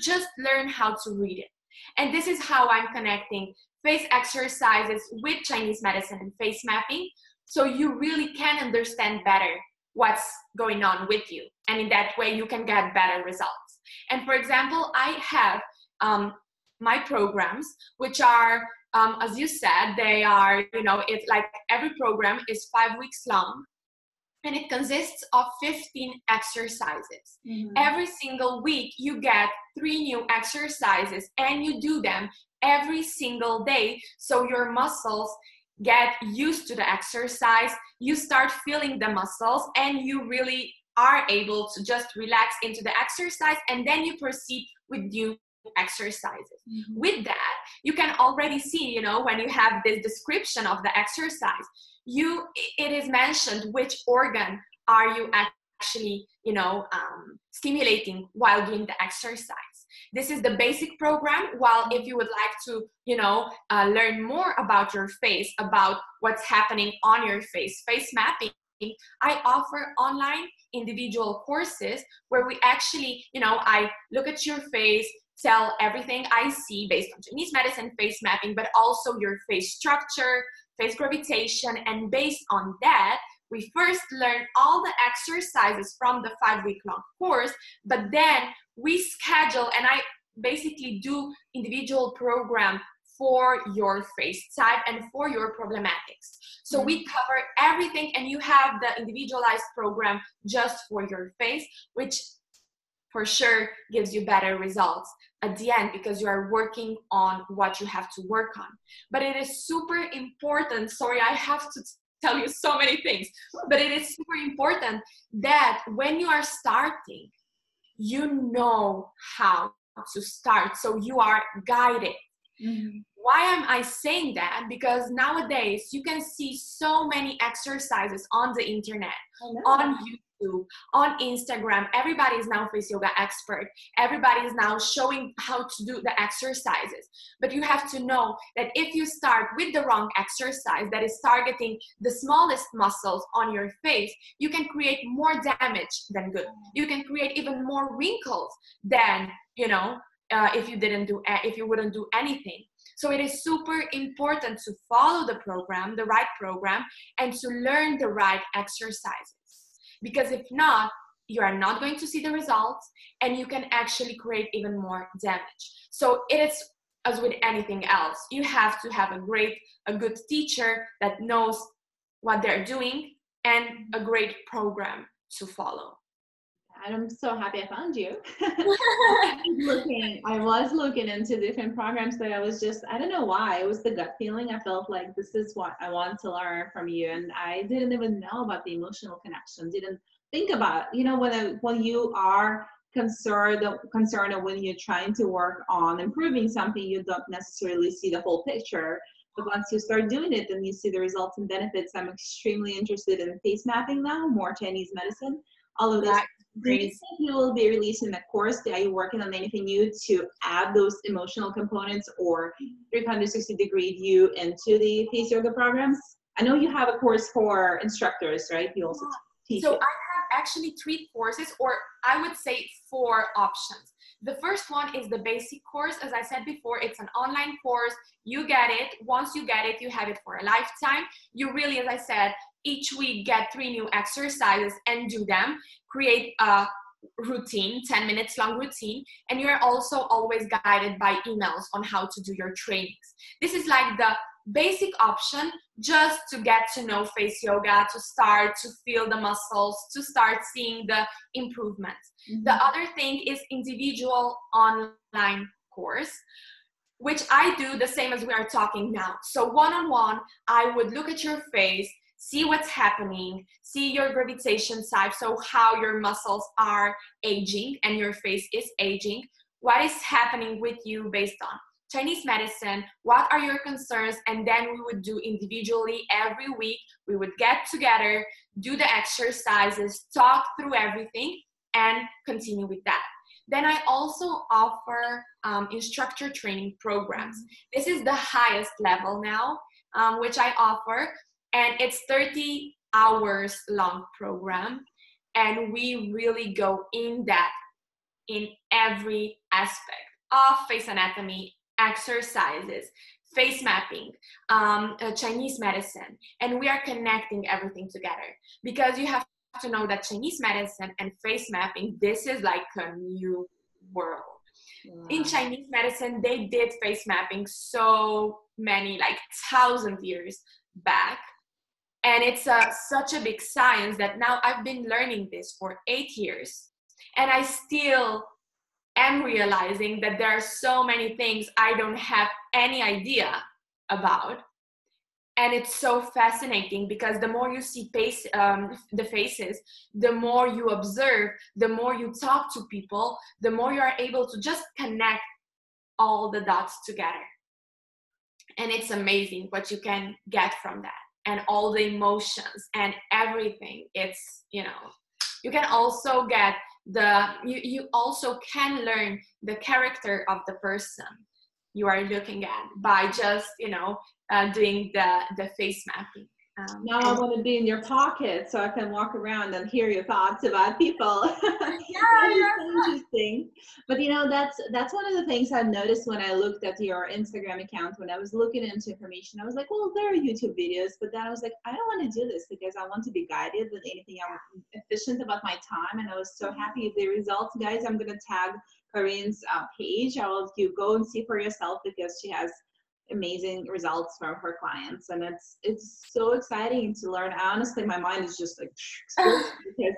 just learn how to read it. And this is how I'm connecting face exercises with Chinese medicine and face mapping, so you really can understand better what's going on with you. And in that way, you can get better results. And for example, I have my programs, which are, as you said, they are, you know, it's like every program is 5 weeks long, and it consists of 15 exercises. Mm-hmm. Every single week, you get 3 new exercises, and you do them every single day, so your muscles get used to the exercise, you start feeling the muscles, and you really are able to just relax into the exercise, and then you proceed with new exercises. Mm-hmm. With that, you can already see, you know, when you have this description of the exercise, it is mentioned which organ are you actually, you know, stimulating while doing the exercise. This is the basic program, while if you would like to, you know, learn more about your face, about what's happening on your face, face mapping, I offer online individual courses where we actually, you know, I look at your face, tell everything I see based on Chinese medicine, face mapping, but also your face structure, face gravitation. And based on that, we first learn all the exercises from the 5-week-long course, but then we schedule, and I basically do individual program for your face type and for your problematics. So mm-hmm. we cover everything, and you have the individualized program just for your face, which for sure gives you better results at the end, because you are working on what you have to work on. But it is super important, sorry, I have to tell you so many things, but it is super important that when you are starting, you know how to start, so you are guided. Mm-hmm. Why am I saying that? Because nowadays you can see so many exercises on the internet, on YouTube, on Instagram. Everybody is now face yoga expert. Everybody is now showing how to do the exercises. But you have to know that if you start with the wrong exercise that is targeting the smallest muscles on your face, you can create more damage than good. You can create even more wrinkles than, you know, if you wouldn't do anything. So it is super important to follow the program, the right program, and to learn the right exercises. Because if not, you are not going to see the results, and you can actually create even more damage. So it is as with anything else. You have to have a good teacher that knows what they're doing and a great program to follow. I'm so happy I found you. I was looking into different programs, but I don't know why. It was the gut feeling. I felt like this is what I want to learn from you. And I didn't even know about the emotional connection. Didn't think about, you know, when you are concerned or when you're trying to work on improving something, you don't necessarily see the whole picture. But once you start doing it, then you see the results and benefits. I'm extremely interested in face mapping now, more Chinese medicine, all of that. Do you think you will be releasing a course? Are you working on anything new to add those emotional components or 360-degree view into the face yoga programs? I know you have a course for instructors, right? You also teach. So I have actually 3 courses, or I would say 4 options. The first one is the basic course. As I said before, it's an online course. You get it. Once you get it, you have it for a lifetime. You really, as I said, each week get 3 new exercises and do them. Create a routine, 10 minutes long routine, and you're also always guided by emails on how to do your trainings. This is like the basic option, just to get to know face yoga, to start to feel the muscles, to start seeing the improvements. Mm-hmm. The other thing is individual online course, which I do the same as we are talking now. So one-on-one, I would look at your face, see what's happening, see your gravitation side, so how your muscles are aging and your face is aging, what is happening with you based on Chinese medicine, what are your concerns, and then we would do individually every week. We would get together, do the exercises, talk through everything, and continue with that. Then I also offer instructor training programs. This is the highest level now, which I offer. And it's 30 hours long program, and we really go in depth in every aspect of face anatomy, exercises, face mapping, Chinese medicine, and we are connecting everything together, because you have to know that Chinese medicine and face mapping, this is like a new world. Wow. In Chinese medicine, they did face mapping so many, like 1,000 years back. And it's such a big science that now I've been learning this for 8 years, and I still am realizing that there are so many things I don't have any idea about. And it's so fascinating, because the more you see the faces, the more you observe, the more you talk to people, the more you are able to just connect all the dots together. And it's amazing what you can get from that. And all the emotions and everything. It's, you know, you can also get you also can learn the character of the person you are looking at by just, you know, doing the face mapping. Now I want to be in your pocket so I can walk around and hear your thoughts about people. Yeah, interesting. But you know, that's one of the things I've noticed when I looked at your Instagram account. When I was looking into information, I was like, well, there are YouTube videos, but then I was like, I don't want to do this, because I want to be guided with anything. I'm efficient about my time, and I was so happy with the results, guys. I'm gonna tag Karin's page. I'll you go and see for yourself, because she has amazing results from her clients, and it's so exciting to learn. Honestly, my mind is just like because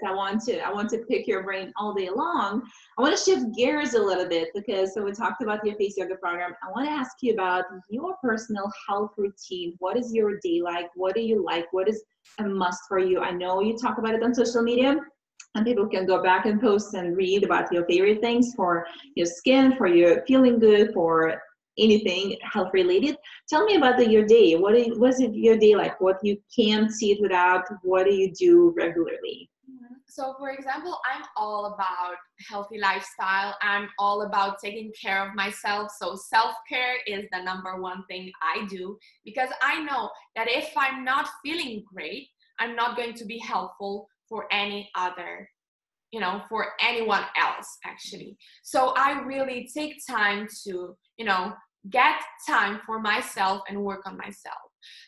I want to pick your brain all day long. I want to shift gears a little bit because so we talked about your face yoga program. I want to ask you about your personal health routine. What is your day like? What do you like? What is a must for you? I know you talk about it on social media, and people can go back and post and read about your favorite things for your skin, for your feeling good, for anything health related. Tell me about your day. What's your day like? What you can't see it without? What do you do regularly? So for example, I'm all about healthy lifestyle. I'm all about taking care of myself. So self-care is the number one thing I do, because I know that if I'm not feeling great, I'm not going to be helpful for any other, for anyone else actually. So I really take time to, get time for myself and work on myself.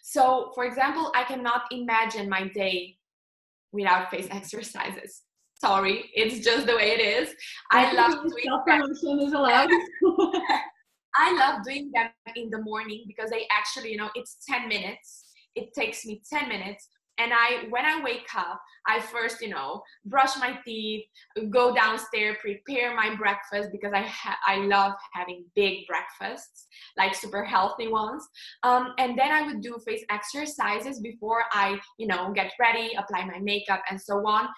So for example, I cannot imagine my day without face exercises. Sorry, it's just the way it is. I love doing them. I love doing them in the morning because they actually, it's 10 minutes. It takes me 10 minutes. And when I wake up, I first, brush my teeth, go downstairs, prepare my breakfast, because I love having big breakfasts, like super healthy ones. And then I would do face exercises before I, get ready, apply my makeup and so on.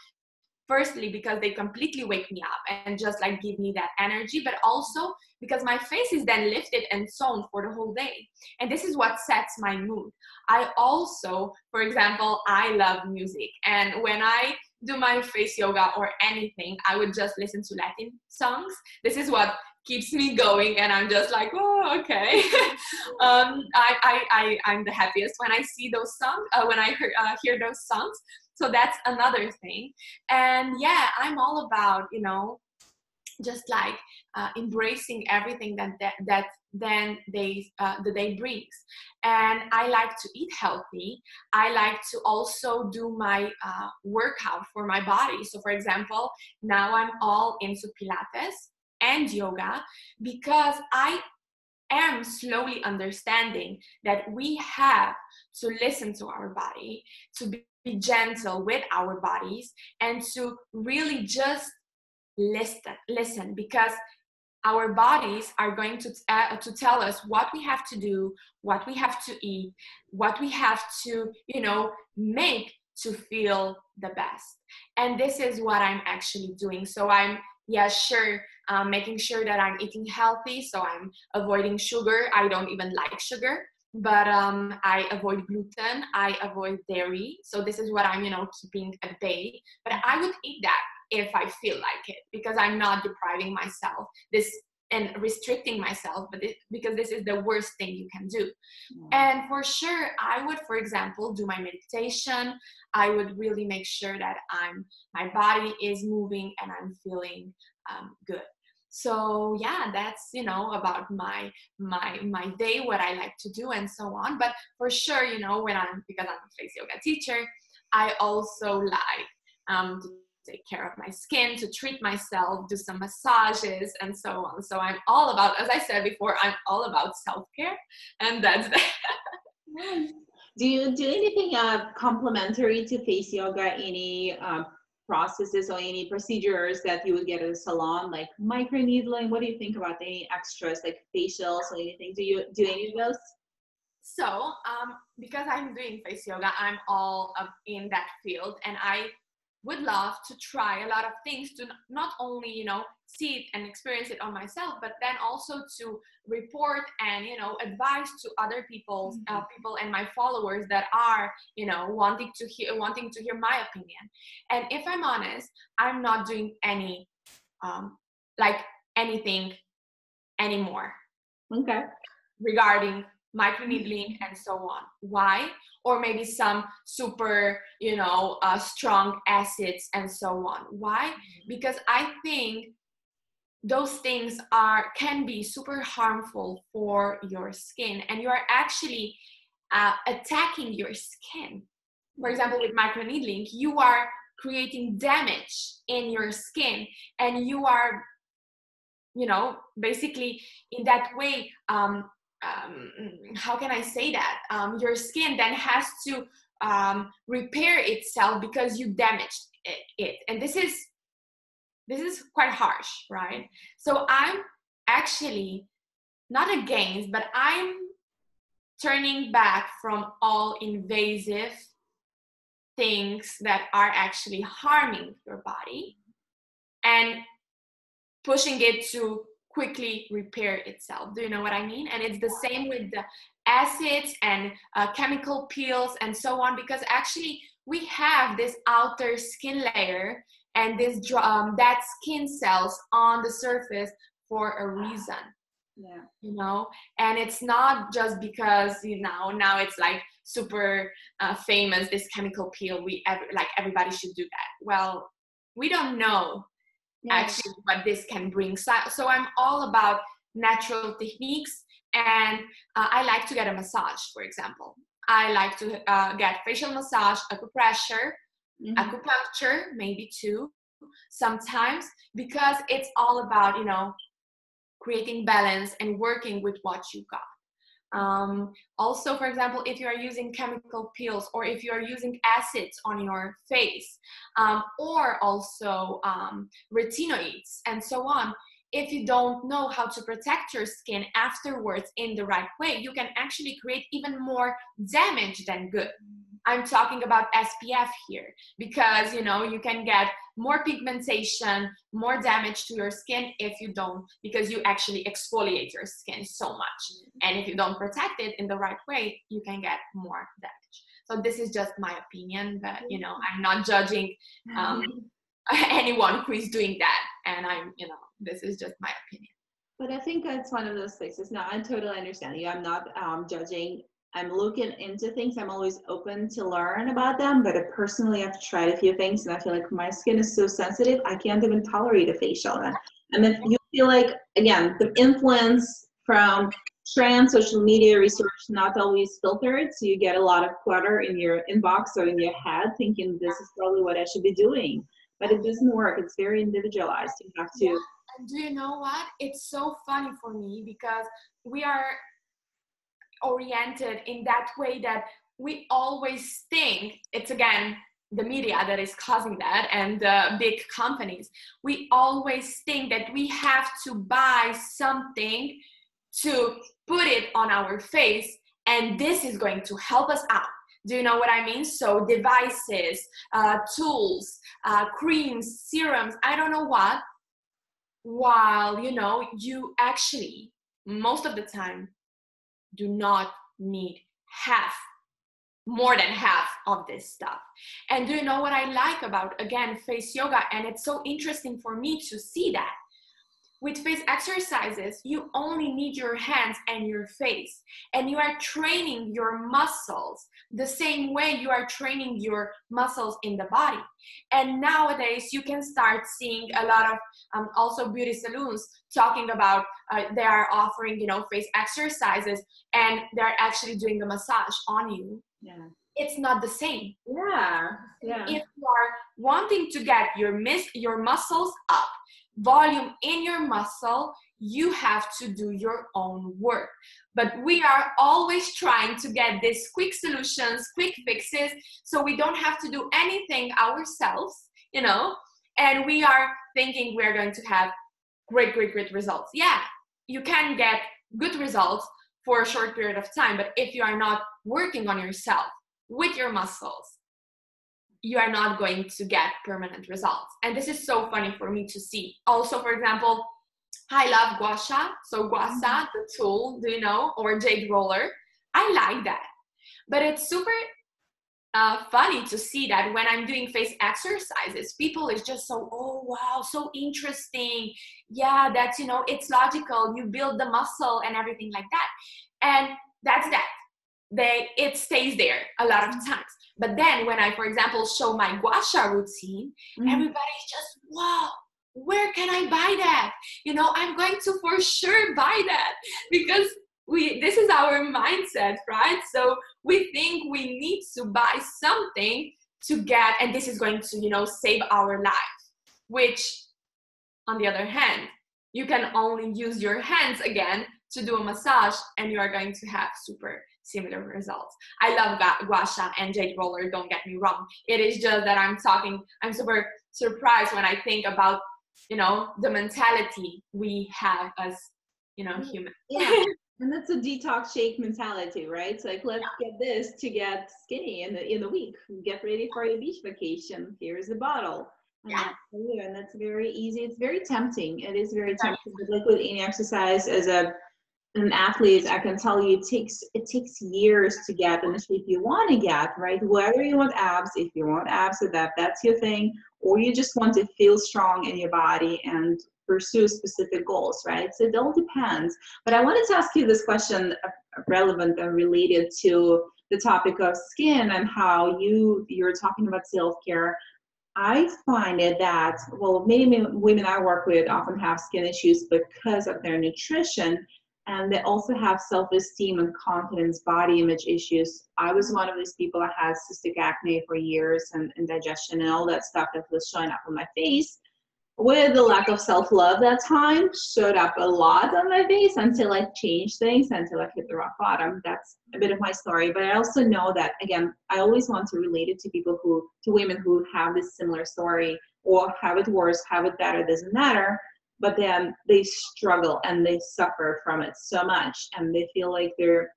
Firstly, because they completely wake me up and just like give me that energy, but also because my face is then lifted and toned for the whole day. And this is what sets my mood. I also, for example, I love music. And when I do my face yoga or anything, I would just listen to Latin songs. This is what keeps me going, and I'm just like, oh, okay. I'm the happiest when I see those songs, when I hear those songs. So that's another thing. And yeah, I'm all about, just like embracing everything the day brings. And I like to eat healthy. I like to also do my workout for my body. So for example, now I'm all into Pilates and yoga, because I am slowly understanding that we have to listen to our body, to be gentle with our bodies, and to really just listen, because our bodies are going to tell us what we have to do, what we have to eat, what we have to make to feel the best. And this is what I'm actually doing. So I'm making sure that I'm eating healthy, so I'm avoiding sugar. I don't even like sugar, but I avoid gluten, I avoid dairy. So this is what I'm, keeping at bay. But I would eat that if I feel like it, because I'm not depriving myself this and restricting myself, because this is the worst thing you can do. And for sure, I would, for example, do my meditation. I would really make sure that my body is moving and I'm feeling good. So yeah, that's, about my day, what I like to do and so on. But for sure, because I'm a face yoga teacher, I also like to take care of my skin, to treat myself, do some massages and so on. So I'm all about, as I said before, I'm all about self-care, and that's that. Nice. Do you do anything complementary to face yoga, any processes or any procedures that you would get at a salon, like microneedling? What do you think about any extras, like facials or anything? Do you do any of those? So because I'm doing face yoga, I'm all in that field, and I would love to try a lot of things to not only, see it and experience it on myself, but then also to report and, advise to other people and my followers that are, wanting to hear my opinion. And if I'm honest, I'm not doing anything anymore. Okay. Regarding microneedling and so on. Why? Or maybe some super, strong acids and so on. Why? Because I think those things can be super harmful for your skin, and you are actually attacking your skin. For example, with microneedling, you are creating damage in your skin, and you are, basically in that way how can I say that? Your skin then has to repair itself because you damaged it. And this is quite harsh, right? So I'm actually not against, but I'm turning back from all invasive things that are actually harming your body and pushing it to quickly repair itself. Do you know what I mean? And it's the same with the acids and chemical peels and so on, because actually we have this outer skin layer and this that skin cells on the surface for a reason. Yeah, you know, and it's not just because, you know, now it's like super famous, this chemical peel, everybody should do that. Well, we don't know actually what this can bring. So I'm all about natural techniques, and I like to get a massage, for example. I like to get facial massage, acupressure, acupuncture, maybe too, sometimes, because it's all about, you know, creating balance and working with what you got. Also, for example, if you are using chemical peels or if you are using acids on your face, or also retinoids and so on, if you don't know how to protect your skin afterwards in the right way, you can actually create even more damage than good. I'm talking about SPF here because, you know, you can get more pigmentation, more damage to your skin if you don't, because you actually exfoliate your skin so much. And if you don't protect it in the right way, you can get more damage. So this is just my opinion, but, you know, I'm not judging anyone who is doing that. And I'm, you know, this is just my opinion. But I think that's one of those places. Now, I totally understand you. I'm not judging. I'm looking into things. I'm always open to learn about them, but personally, I've tried a few things, and I feel like my skin is so sensitive, I can't even tolerate a facial. And if you feel like, again, the influence from trends, social media, research, not always filtered, so you get a lot of clutter in your inbox or in your head, thinking this is probably what I should be doing. But it doesn't work. It's very individualized. You have to. Yeah. And do you know what? It's so funny for me because we are oriented in that way that we always think it's, again, the media that is causing that and the big companies. We always think that we have to buy something to put it on our face and this is going to help us out. Do you know what I mean? So devices, tools, creams, serums, I don't know what, while, you know, you actually, most of the time, do not need more than half of this stuff. And do you know what I like about, again, face yoga? And it's so interesting for me to see that. With face exercises, you only need your hands and your face, and you are training your muscles the same way you are training your muscles in the body. And nowadays, you can start seeing a lot of also beauty saloons talking about they are offering, you know, face exercises, and they're actually doing a massage on you. Yeah. It's not the same. Yeah. Yeah. If you are wanting to get your muscles up, volume in your muscle, you have to do your own work. But we are always trying to get these quick solutions, quick fixes, so we don't have to do anything ourselves, you know, and we are thinking we're going to have great, great, great results. Yeah, you can get good results for a short period of time, but if you are not working on yourself with your muscles, you are not going to get permanent results. And this is so funny for me to see. Also, for example, I love gua sha. So gua sha, the tool, do you know, or jade roller. I like that. But it's super funny to see that when I'm doing face exercises, people is just so, oh, wow, so interesting. Yeah, that's, you know, it's logical. You build the muscle and everything like that. And that's that. It stays there a lot of times. But then when I, for example, show my gua sha routine, everybody's just, wow, where can I buy that? You know, I'm going to for sure buy that because this is our mindset, right? So we think we need to buy something to get, and this is going to, you know, save our life, which on the other hand, you can only use your hands again to do a massage, and you are going to have super similar results. I love gua sha and jade roller, don't get me wrong. It is just that I'm super surprised when I think about, you know, the mentality we have as, you know, humans. Yeah. And that's a detox shake mentality, right? It's like, let's get this to get skinny in the week. Get ready for your beach vacation. Here's the bottle. And that's very easy. It's very tempting. It is very tempting. But like with any exercise, as an athlete, I can tell you, it takes years to get in the shape you want to get, right? Whether you want abs, if you want abs, if that's your thing, or you just want to feel strong in your body and pursue specific goals, right? So it all depends. But I wanted to ask you this question, relevant and related to the topic of skin and how you're talking about self-care. I find it that, well, many women I work with often have skin issues because of their nutrition, and they also have self-esteem and confidence, body image issues. I was one of these people. I had cystic acne for years and indigestion and all that stuff that was showing up on my face. With the lack of self-love that time, showed up a lot on my face until I changed things, until I hit the rock bottom. That's a bit of my story. But I also know that, again, I always want to relate it to people to women who have this similar story, or have it worse, have it better, doesn't matter. But then they struggle and they suffer from it so much, and they feel like their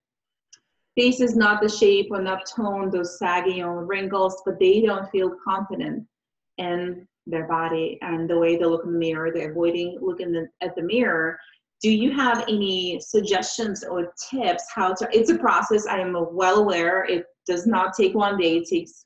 face is not the shape or not toned or saggy or wrinkles, but they don't feel confident in their body and the way they look in the mirror. They're avoiding looking at the mirror. Do you have any suggestions or tips how to, it's a process, I am well aware, it does not take one day, it takes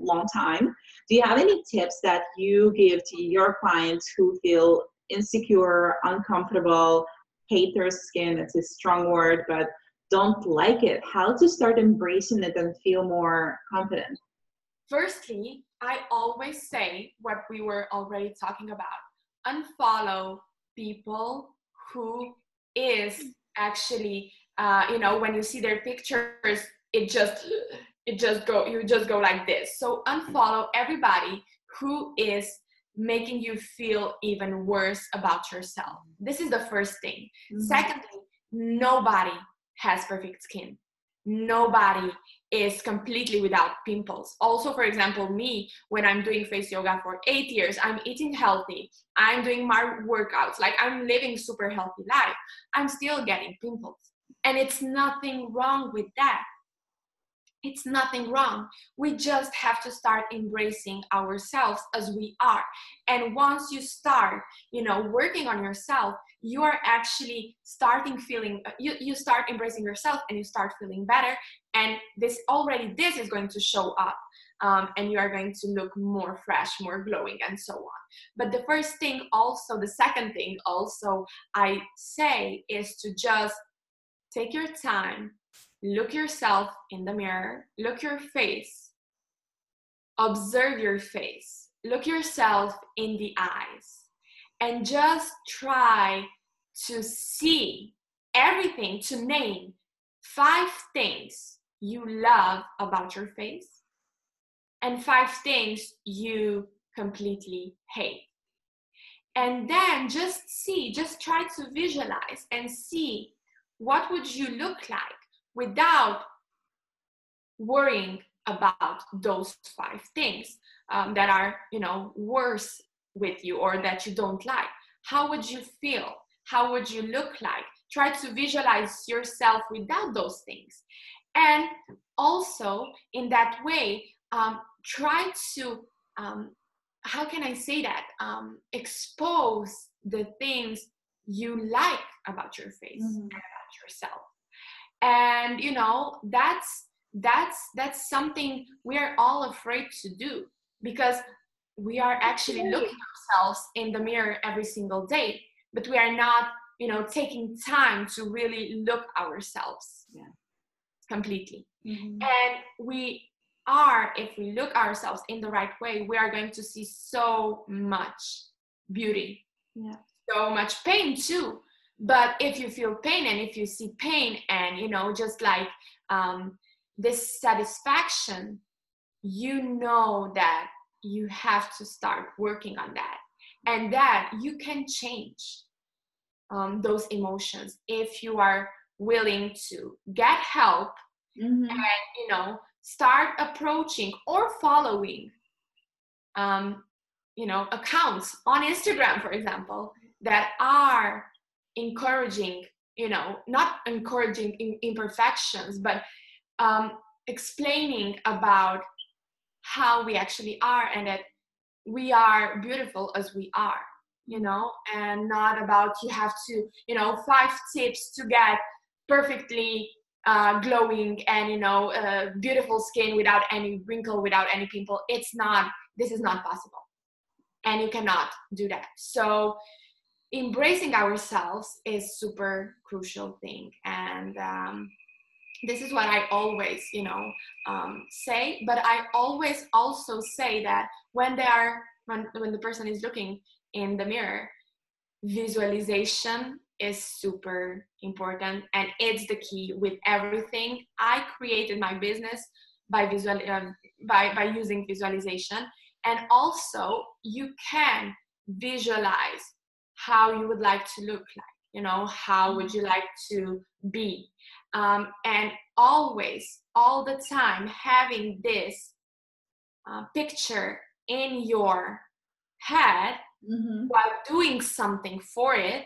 a long time. Do you have any tips that you give to your clients who feel insecure, uncomfortable, hate their skin, it's a strong word, but don't like it, how to start embracing it and feel more confident? Firstly, I always say what we were already talking about. Unfollow people who is actually, you know, when you see their pictures, you just go like this. So unfollow everybody who is making you feel even worse about yourself. This is the first thing. Mm-hmm. Secondly, nobody has perfect skin. Nobody is completely without pimples. Also, for example, me, when I'm doing face yoga for 8 years, I'm eating healthy, I'm doing my workouts, like I'm living super healthy life, I'm still getting pimples. And it's nothing wrong with that. It's nothing wrong. We just have to start embracing ourselves as we are. And once you start, you know, working on yourself, you are actually you start embracing yourself, and you start feeling better. And this is going to show up, and you are going to look more fresh, more glowing, and so on. But the second thing also I say is to just take your time. Look yourself in the mirror, look your face, observe your face, look yourself in the eyes, and just try to see everything, to name 5 things you love about your face and 5 things you completely hate. And then just try to visualize and see what would you look like without worrying about those 5 things that are, you know, worse with you or that you don't like. How would you feel? How would you look like? Try to visualize yourself without those things. And also, in that way, try to, how can I say that? Expose the things you like about your face and about yourself. And, you know, that's something we are all afraid to do, because we are actually looking at ourselves in the mirror every single day, but we are not, you know, taking time to really look ourselves completely. Mm-hmm. And we are, if we look ourselves in the right way, we are going to see so much beauty, so much pain too. But if you feel pain, and if you see pain, and, you know, just like this satisfaction, you know that you have to start working on that, and that you can change. those emotions if you are willing to get help and, you know, start approaching or following, you know, accounts on Instagram, for example, that are encouraging, you know, not encouraging imperfections, but explaining about how we actually are and that we are beautiful as we are, you know, and not about you have to, you know, 5 tips to get perfectly glowing and, you know, beautiful skin without any wrinkle, without any pimple. It's not, this is not possible. And you cannot do that. So embracing ourselves is super crucial thing. And this is what I always, you know, say, but I always also say that when the person is looking in the mirror, visualization is super important, and it's the key with everything. I created my business by using visualization, and also you can visualize how you would like to look like, you know, how would you like to be, and always, all the time, having this picture in your head while doing something for it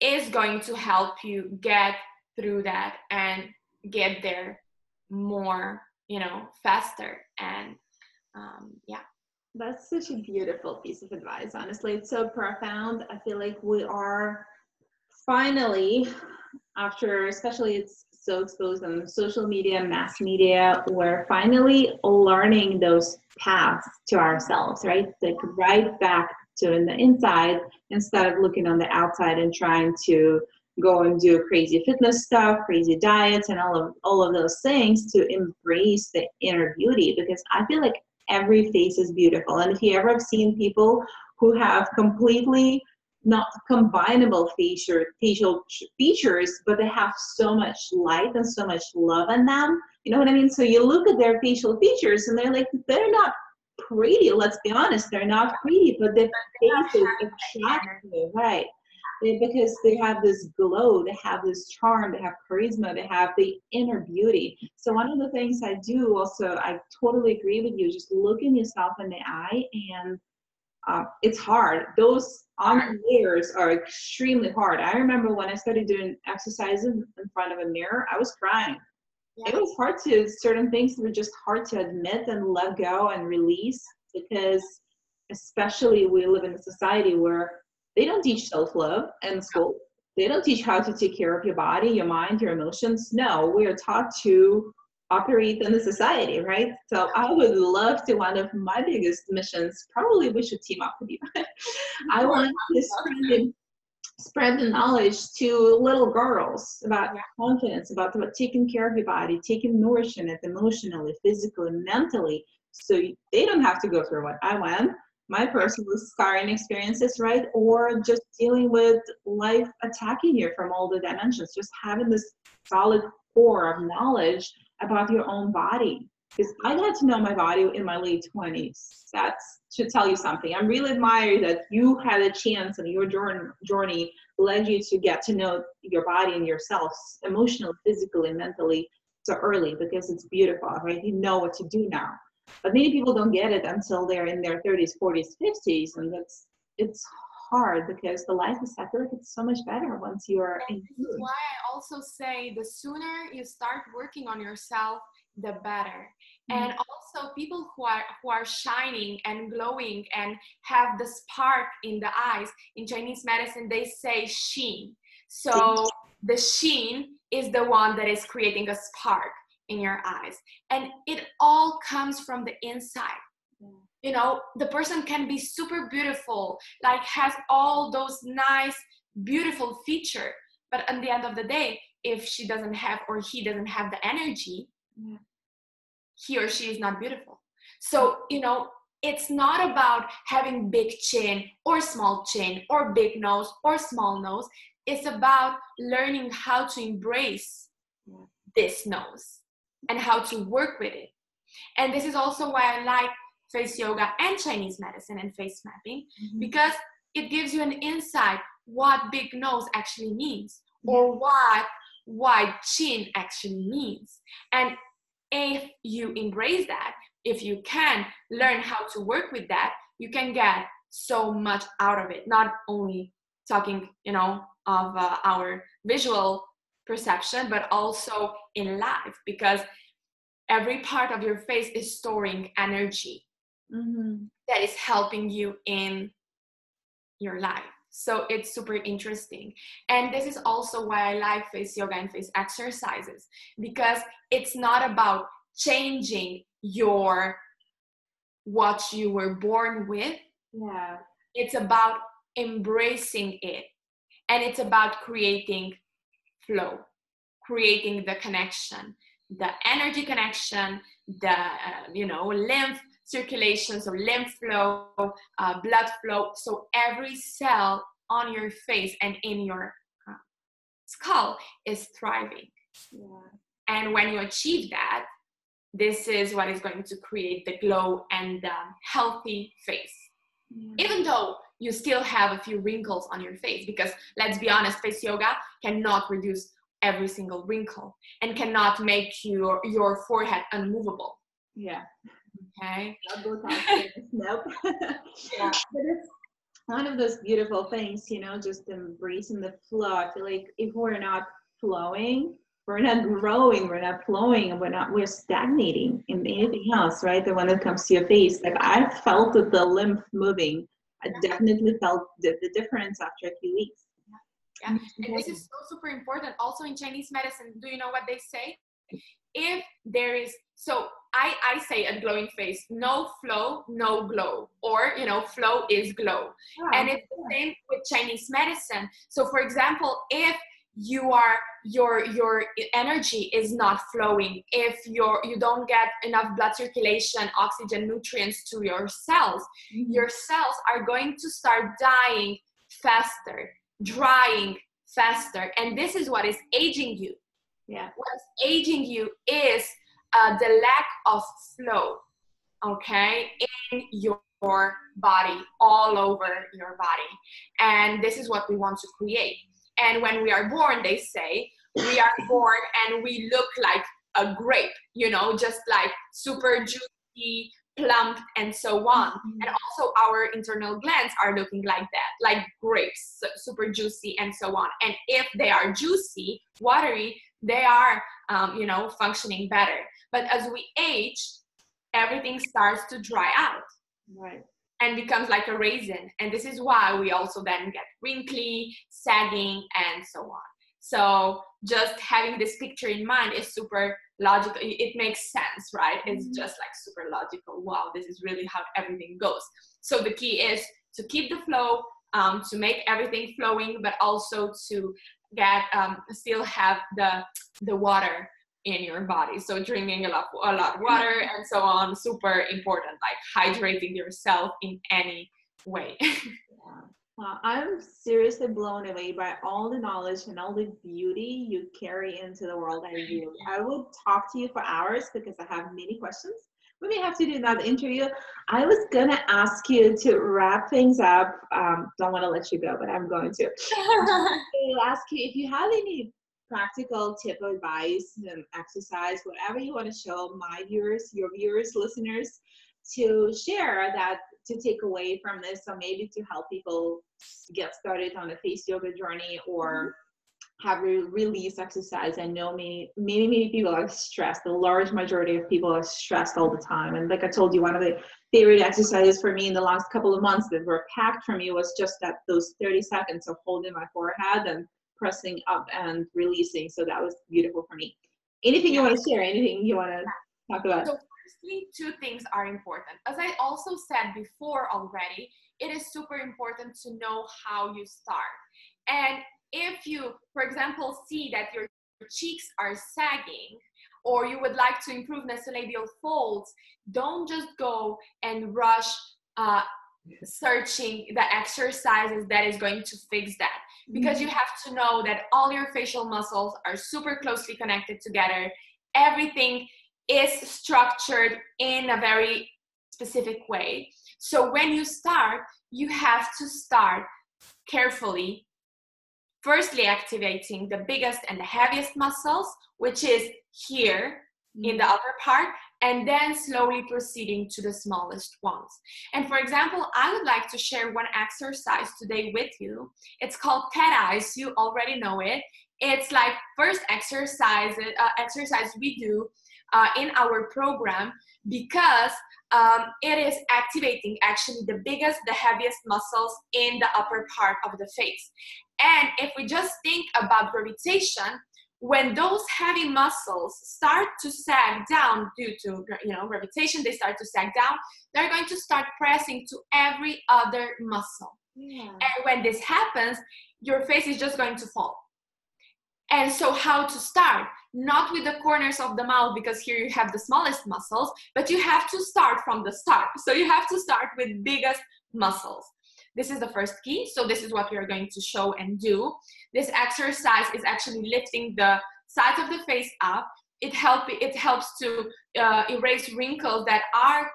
is going to help you get through that and get there more, you know, faster. And yeah. That's such a beautiful piece of advice, honestly. It's so profound. I feel like we are finally, after, especially it's so exposed on social media, mass media, we're finally learning those paths to ourselves, right? Like right back to in the inside instead of looking on the outside and trying to go and do crazy fitness stuff, crazy diets, and all of those things, to embrace the inner beauty, because I feel like every face is beautiful. And if you ever have seen people who have completely not combinable facial features, but they have so much light and so much love in them, you know what I mean? So you look at their facial features and they're like, they're not pretty, let's be honest, they're not pretty, but their faces attract you, right? Because they have this glow, they have this charm, they have charisma, they have the inner beauty. So one of the things I do also, I totally agree with you, just looking yourself in the eye, and it's hard. Those on layers are extremely hard. I remember when I started doing exercises in front of a mirror, I was crying. Yeah. It was hard to, certain things were just hard to admit and let go and release, because especially we live in a society where they don't teach self-love in school. They don't teach how to take care of your body, your mind, your emotions. No, we are taught to operate in the society, right? So I would love to, one of my biggest missions, probably we should team up with you. I want to spread the knowledge to little girls about confidence, about taking care of your body, taking nourishing it emotionally, physically, mentally, so they don't have to go through what I went. My personal scarring experiences, right? Or just dealing with life attacking you from all the dimensions, just having this solid core of knowledge about your own body. Because I got to know my body in my late 20s. That should tell you something. I'm really admired that you had a chance, and your journey led you to get to know your body and yourself emotionally, physically, mentally so early, because it's beautiful, right? You know what to do now. But many people don't get it until they're in their 30s, 40s, 50s, and it's hard, because the life is, I feel like it's so much better once you are in. This is why I also say the sooner you start working on yourself, the better. And also people who are shining and glowing and have the spark in the eyes, in Chinese medicine, they say sheen. So the sheen is the one that is creating a spark in your eyes, and it all comes from the inside. You know, the person can be super beautiful, like has all those nice beautiful features, but at the end of the day, if she doesn't have, or he doesn't have the energy, he or she is not beautiful. So, you know, it's not about having big chin or small chin or big nose or small nose. It's about learning how to embrace this nose and how to work with it. And this is also why I like face yoga and Chinese medicine and face mapping, because it gives you an insight what big nose actually means, or what wide chin actually means. And if you embrace that, if you can learn how to work with that, you can get so much out of it. Not only talking, you know, of our visual perception, but also in life, because every part of your face is storing energy that is helping you in your life. So it's super interesting. And this is also why I like face yoga and face exercises, because it's not about changing your what you were born with. Yeah. It's about embracing it. And it's about creating flow, creating the connection, the energy connection, the, you know, lymph circulation, so lymph flow, blood flow. So every cell on your face and in your skull is thriving. Yeah. And when you achieve that, this is what is going to create the glow and the healthy face. Yeah. Even though you still have a few wrinkles on your face, because let's be honest, face yoga cannot reduce every single wrinkle and cannot make your forehead unmovable. Yeah. Okay. Nope. Yeah. But it's one of those beautiful things, you know, just embracing the flow. I feel like if we're not flowing, we're not growing, we're not flowing, and we're stagnating in anything else, right? The one that comes to your face. Like I felt the lymph moving. I definitely felt the difference after a few weeks. Yeah. And this is so super important. Also in Chinese medicine, do you know what they say? If there is, so I say at Glowinface, no flow, no glow, or, you know, flow is glow. Oh, and it's the same with Chinese medicine. So for example, if you are, your energy is not flowing, if you don't get enough blood circulation, oxygen, nutrients to your cells, your cells are going to start dying faster, drying faster. And this is what is aging you. Yeah. What's aging you is the lack of flow, okay, in your body, all over your body. And this is what we want to create. And when we are born, they say, we are born and we look like a grape, you know, just like super juicy, plump, and so on. And also our internal glands are looking like that, like grapes, super juicy, and so on. And if they are juicy, watery, they are, you know, functioning better. But as we age, everything starts to dry out. Right. And becomes like a raisin. And this is why we also then get wrinkly, sagging, and so on. So just having this picture in mind is super logical. It makes sense, right? It's just like super logical. Wow, this is really how everything goes. So the key is to keep the flow, to make everything flowing, but also to get still have the water in your body. So drinking a lot of water and so on, super important, like hydrating yourself in any way. Yeah. Wow, I'm seriously blown away by all the knowledge and all the beauty you carry into the world. I will talk to you for hours because I have many questions. We may have to do another interview. I was going to ask you to wrap things up. Don't want to let you go, but I'm going to. I'll ask you if you have any practical tip or advice and exercise, whatever you want to show my viewers, your viewers, listeners, to share that, to take away from this, or maybe to help people get started on a face yoga journey or have a release exercise. I know many people are stressed. The large majority of people are stressed all the time. And like I told you, one of the favorite exercises for me in the last couple of months that were packed for me was just that those 30 seconds of holding my forehead and pressing up and releasing. So that was beautiful for me. Anything you want to share? Anything you want to talk about? So firstly, two things are important. As I also said before already, it is super important to know how you start. And if you, for example, see that your cheeks are sagging, or you would like to improve nasolabial folds, don't just go and rush searching the exercises that is going to fix that, because you have to know that all your facial muscles are super closely connected together. Everything is structured in a very specific way. So when you start, you have to start carefully firstly activating the biggest and the heaviest muscles, which is here in the upper part, and then slowly proceeding to the smallest ones. And for example, I would like to share one exercise today with you. It's called Cat Eyes. You already know it. It's like first exercise we do in our program, because it is activating actually the biggest, the heaviest muscles in the upper part of the face. And if we just think about gravitation, when those heavy muscles start to sag down due to gravitation, they start to sag down, they're going to start pressing to every other muscle. Yeah. And when this happens, your face is just going to fall. And so how to start? Not with the corners of the mouth, because here you have the smallest muscles, but you have to start from the start. So you have to start with biggest muscles. This is the first key. So this is what we are going to show and do. This exercise is actually lifting the sides of the face up. It helps to erase wrinkles that are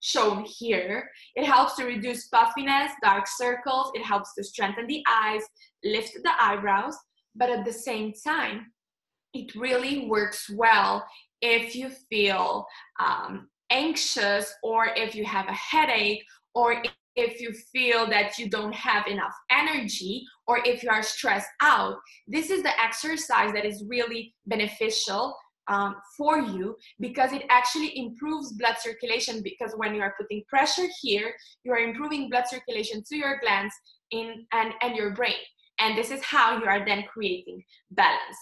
shown here. It helps to reduce puffiness, dark circles. It helps to strengthen the eyes, lift the eyebrows. But at the same time, it really works well if you feel anxious, or if you have a headache, or if you feel that you don't have enough energy, or if you are stressed out. This is the exercise that is really beneficial for you, because it actually improves blood circulation, because when you are putting pressure here, you are improving blood circulation to your glands and your brain. And this is how you are then creating balance.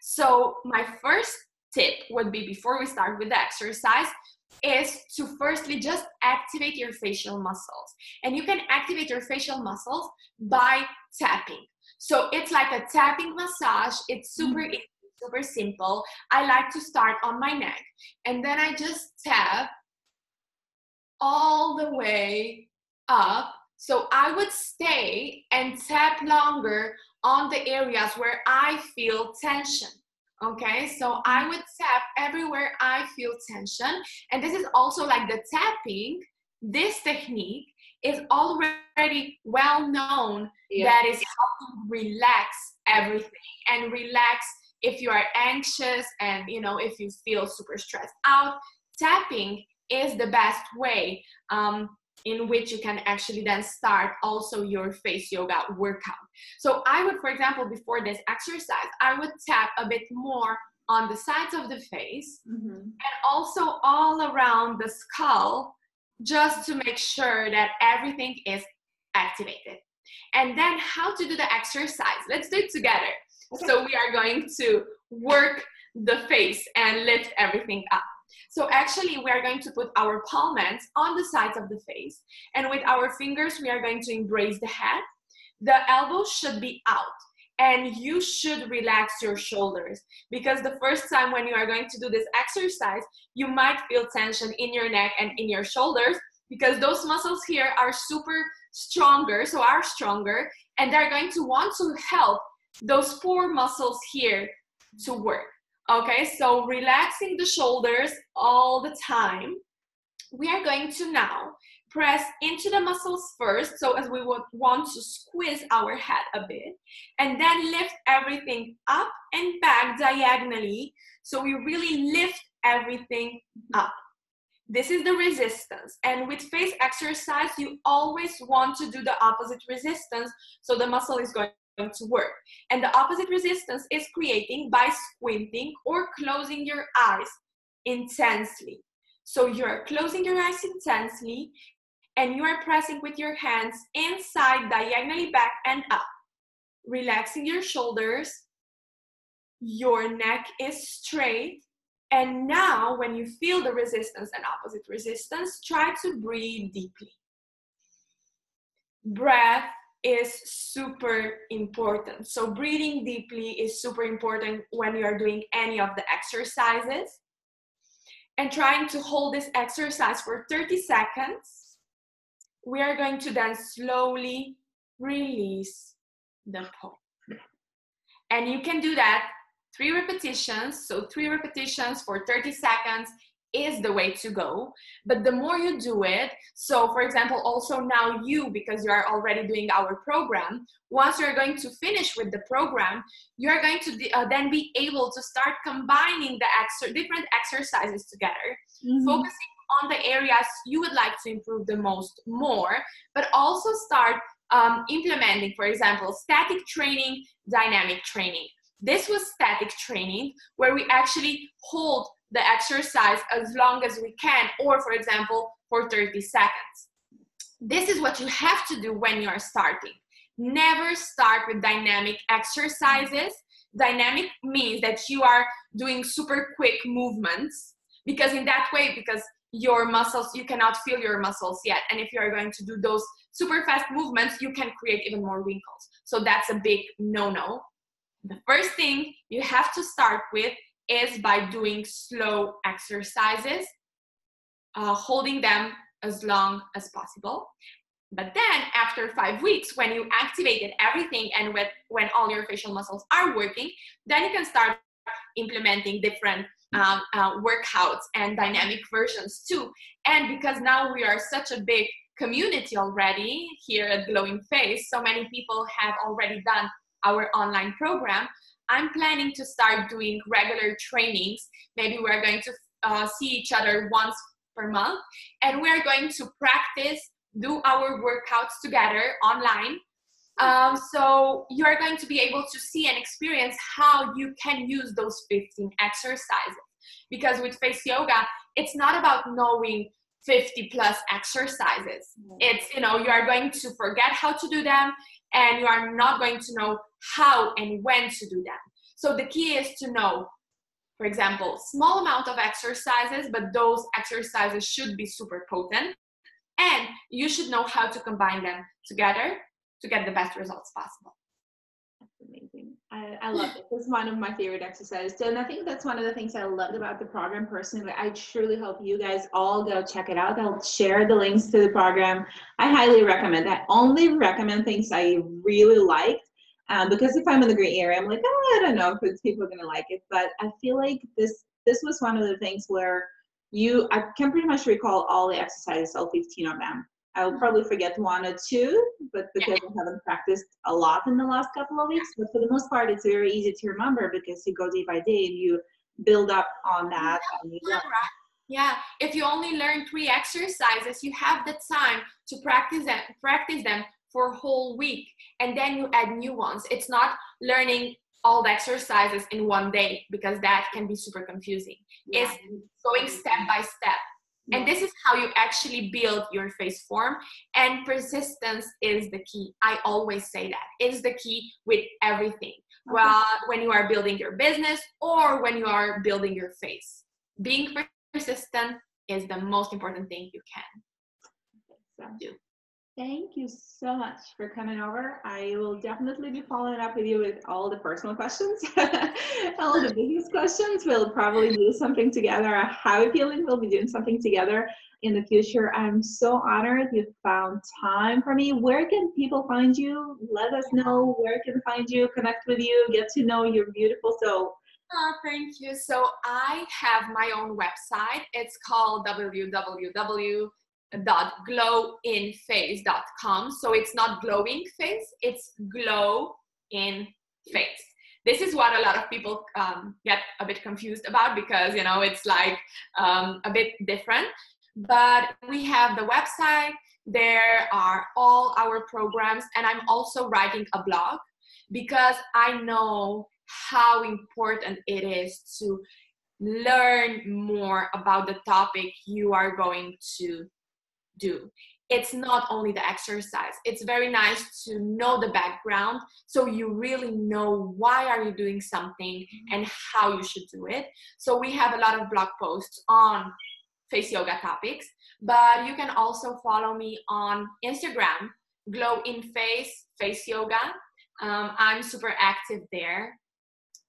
So my first tip would be, before we start with the exercise, is to firstly just activate your facial muscles. And you can activate your facial muscles by tapping. So it's like a tapping massage. It's super easy, super simple. I like to start on my neck, and then I just tap all the way up. So I would stay and tap longer on the areas where I feel tension, okay? So I would tap everywhere I feel tension. And this is also like the tapping, this technique is already well known, that is how to relax everything. And relax if you are anxious and if you feel super stressed out. Tapping is the best way in which you can actually then start also your face yoga workout. So I would, for example, before this exercise, I would tap a bit more on the sides of the face and also all around the skull, just to make sure that everything is activated. And then how to do the exercise. Let's do it together. Okay. So we are going to work the face and lift everything up. So actually, we are going to put our palms on the sides of the face, and with our fingers, we are going to embrace the head. The elbows should be out, and you should relax your shoulders, because the first time when you are going to do this exercise, you might feel tension in your neck and in your shoulders, because those muscles here are stronger, and they're going to want to help those four muscles here to work. Okay, so relaxing the shoulders all the time. We are going to now press into the muscles first, so as we would want to squeeze our head a bit, and then lift everything up and back diagonally, so we really lift everything up. This is the resistance, and with face exercise, you always want to do the opposite resistance, so the muscle is going to work. And the opposite resistance is creating by squinting or closing your eyes intensely. So you're closing your eyes intensely, and you are pressing with your hands inside, diagonally back and up, relaxing your shoulders. Your neck is straight. And now when you feel the resistance and opposite resistance, try to breathe deeply. Breath is super important. So breathing deeply is super important when you're doing any of the exercises, and trying to hold this exercise for 30 seconds. We are going to then slowly release the palm, and you can do that 3 repetitions. So 3 repetitions for 30 seconds is the way to go. But the more you do it, so for example, also now you, because you are already doing our program, once you're going to finish with the program, you're going to then be able to start combining the different exercises together, focusing on the areas you would like to improve the most more, but also start implementing, for example, static training, dynamic training. This was static training, where we actually hold the exercise as long as we can, or for example, for 30 seconds. This is what you have to do when you're starting. Never start with dynamic exercises. Dynamic means that you are doing super quick movements, because in that way, because your muscles, you cannot feel your muscles yet. And if you are going to do those super fast movements, you can create even more wrinkles. So that's a big no-no. The first thing you have to start with is by doing slow exercises, holding them as long as possible. But then after 5 weeks, when you activated everything and when all your facial muscles are working, then you can start implementing different workouts and dynamic versions too. And because now we are such a big community already here at Glowinface, so many people have already done our online program, I'm planning to start doing regular trainings. Maybe we're going to see each other once per month, and we're going to practice, do our workouts together online. So you're going to be able to see and experience how you can use those 15 exercises. Because with face yoga, it's not about knowing 50 plus exercises. It's, you know, you are going to forget how to do them, and you are not going to know how and when to do them. So the key is to know, for example, small amount of exercises, but those exercises should be super potent, and you should know how to combine them together to get the best results possible. That's amazing. I love it. This is one of my favorite exercises. And I think that's one of the things I loved about the program personally. I truly hope you guys all go check it out. I'll share the links to the program. I highly recommend. I only recommend things I really liked. Because if I'm in the gray area, I'm like, oh, I don't know if people are going to like it. But I feel like this was one of the things where I can pretty much recall all the exercises, all 15 of them. I'll probably forget one or two, but because I haven't practiced a lot in the last couple of weeks. But for the most part, it's very easy to remember because you go day by day and you build up on that. And you learn. Yeah, if you only learn 3 exercises, you have the time to practice them for a whole week, and then you add new ones. It's not learning all the exercises in one day, because that can be super confusing. Yeah. It's going step by step. Yeah. And this is how you actually build your face form, and persistence is the key. I always say that. It's the key with everything. Okay. Well, when you are building your business or when you are building your face, being persistent is the most important thing you can do. Thank you so much for coming over. I will definitely be following up with you with all the personal questions, all the business questions. We'll probably do something together. I have a feeling we'll be doing something together in the future. I'm so honored you found time for me. Where can people find you? Let us know where can find you, connect with you, get to know your beautiful self. Oh, thank you. So I have my own website. It's called www.glowinface.com. So it's not glowing face, it's glow in face. This is what a lot of people get a bit confused about, because you know it's like a bit different. But we have the website, there are all our programs, and I'm also writing a blog because I know how important it is to learn more about the topic you are going to do. It's not only the exercise. It's very nice to know the background, so you really know why are you doing something and how you should do it. So we have a lot of blog posts on face yoga topics, but you can also follow me on Instagram, Glowinface face yoga. I'm super active there,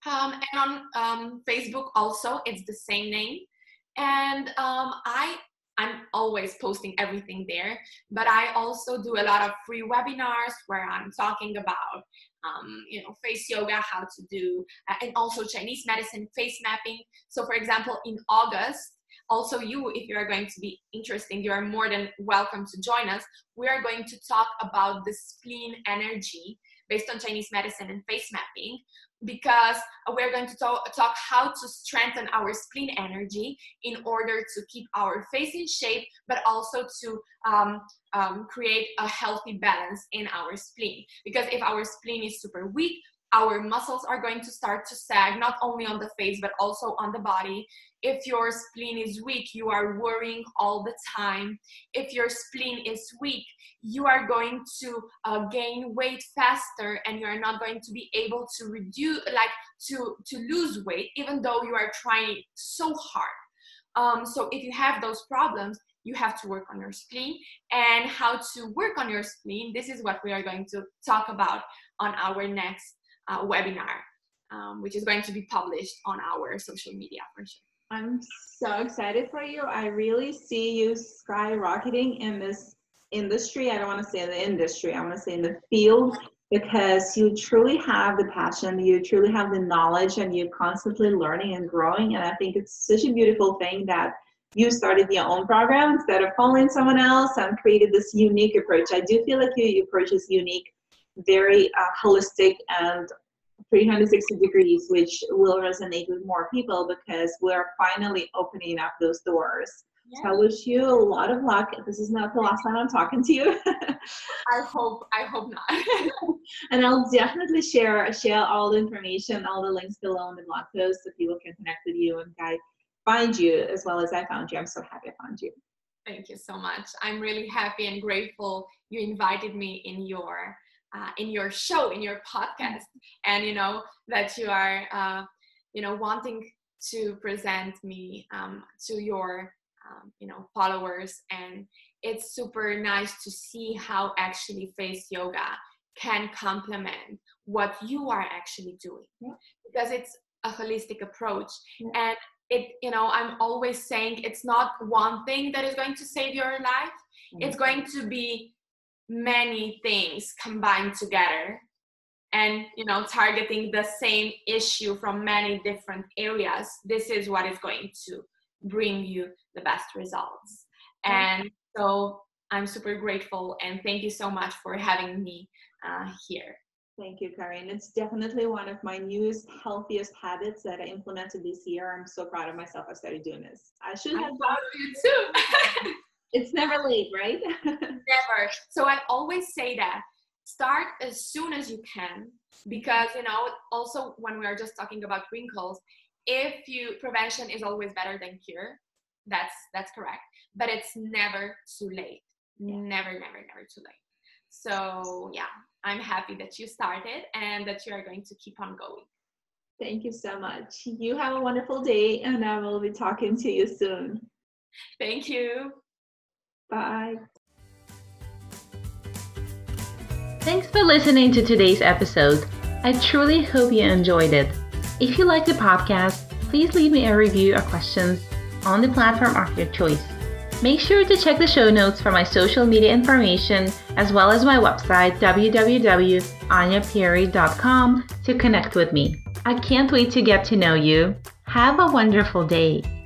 and on Facebook also. It's the same name, and I'm always posting everything there, but I also do a lot of free webinars where I'm talking about, face yoga, how to do, and also Chinese medicine, face mapping. So for example, in August, Also, you, if you are going to be interesting, you are more than welcome to join us. We are going to talk about the spleen energy based on Chinese medicine and face mapping, because we're going to talk how to strengthen our spleen energy in order to keep our face in shape, but also to create a healthy balance in our spleen. Because if our spleen is super weak, our muscles are going to start to sag, not only on the face, but also on the body. If your spleen is weak, you are worrying all the time. If your spleen is weak, you are going to gain weight faster, and you're not going to be able to reduce, to lose weight, even though you are trying so hard. So if you have those problems, you have to work on your spleen. And how to work on your spleen, this is what we are going to talk about on our next webinar, which is going to be published on our social media for sure. I'm so excited for you. I really see you skyrocketing in this industry. I don't want to say in the industry, I want to say in the field, because you truly have the passion, you truly have the knowledge, and you're constantly learning and growing. And I think it's such a beautiful thing that you started your own program instead of following someone else and created this unique approach. I do feel like your approach is unique, very holistic and 360 degrees, which will resonate with more people because we're finally opening up those doors. Yeah. So I wish you a lot of luck. This is not the last time I'm talking to you. I hope not. And I'll definitely share all the information, all the links below in the blog post so people can connect with you and find you as well as I found you. I'm so happy I found you. Thank you so much. I'm really happy and grateful you invited me in your show, in your podcast, and you know that you are you know, wanting to present me to your you know, followers. And it's super nice to see how actually face yoga can complement what you are actually doing. Yeah. Because it's a holistic approach. Yeah. And it, you know, I'm always saying it's not one thing that is going to save your life. Mm-hmm. It's going to be many things combined together, and you know, targeting the same issue from many different areas. This is what is going to bring you the best results. And so I'm super grateful, and thank you so much for having me here. Thank you, Karin. It's definitely one of my newest, healthiest habits that I implemented this year. I'm so proud of myself. I started doing this. I should have thought of you too. It's never late, right? Never. So I always say that start as soon as you can, because you know, also when we are just talking about wrinkles, if you, prevention is always better than cure. That's correct. But it's never too late. Yeah. Never too late. So yeah, I'm happy that you started and that you are going to keep on going. Thank you so much. You have a wonderful day, and I will be talking to you soon. Thank you. Bye. Thanks for listening to today's episode. I truly hope you enjoyed it. If you like the podcast, please leave me a review or questions on the platform of your choice. Make sure to check the show notes for my social media information as well as my website www.anyaperry.com to connect with me. I can't wait to get to know you. Have a wonderful day.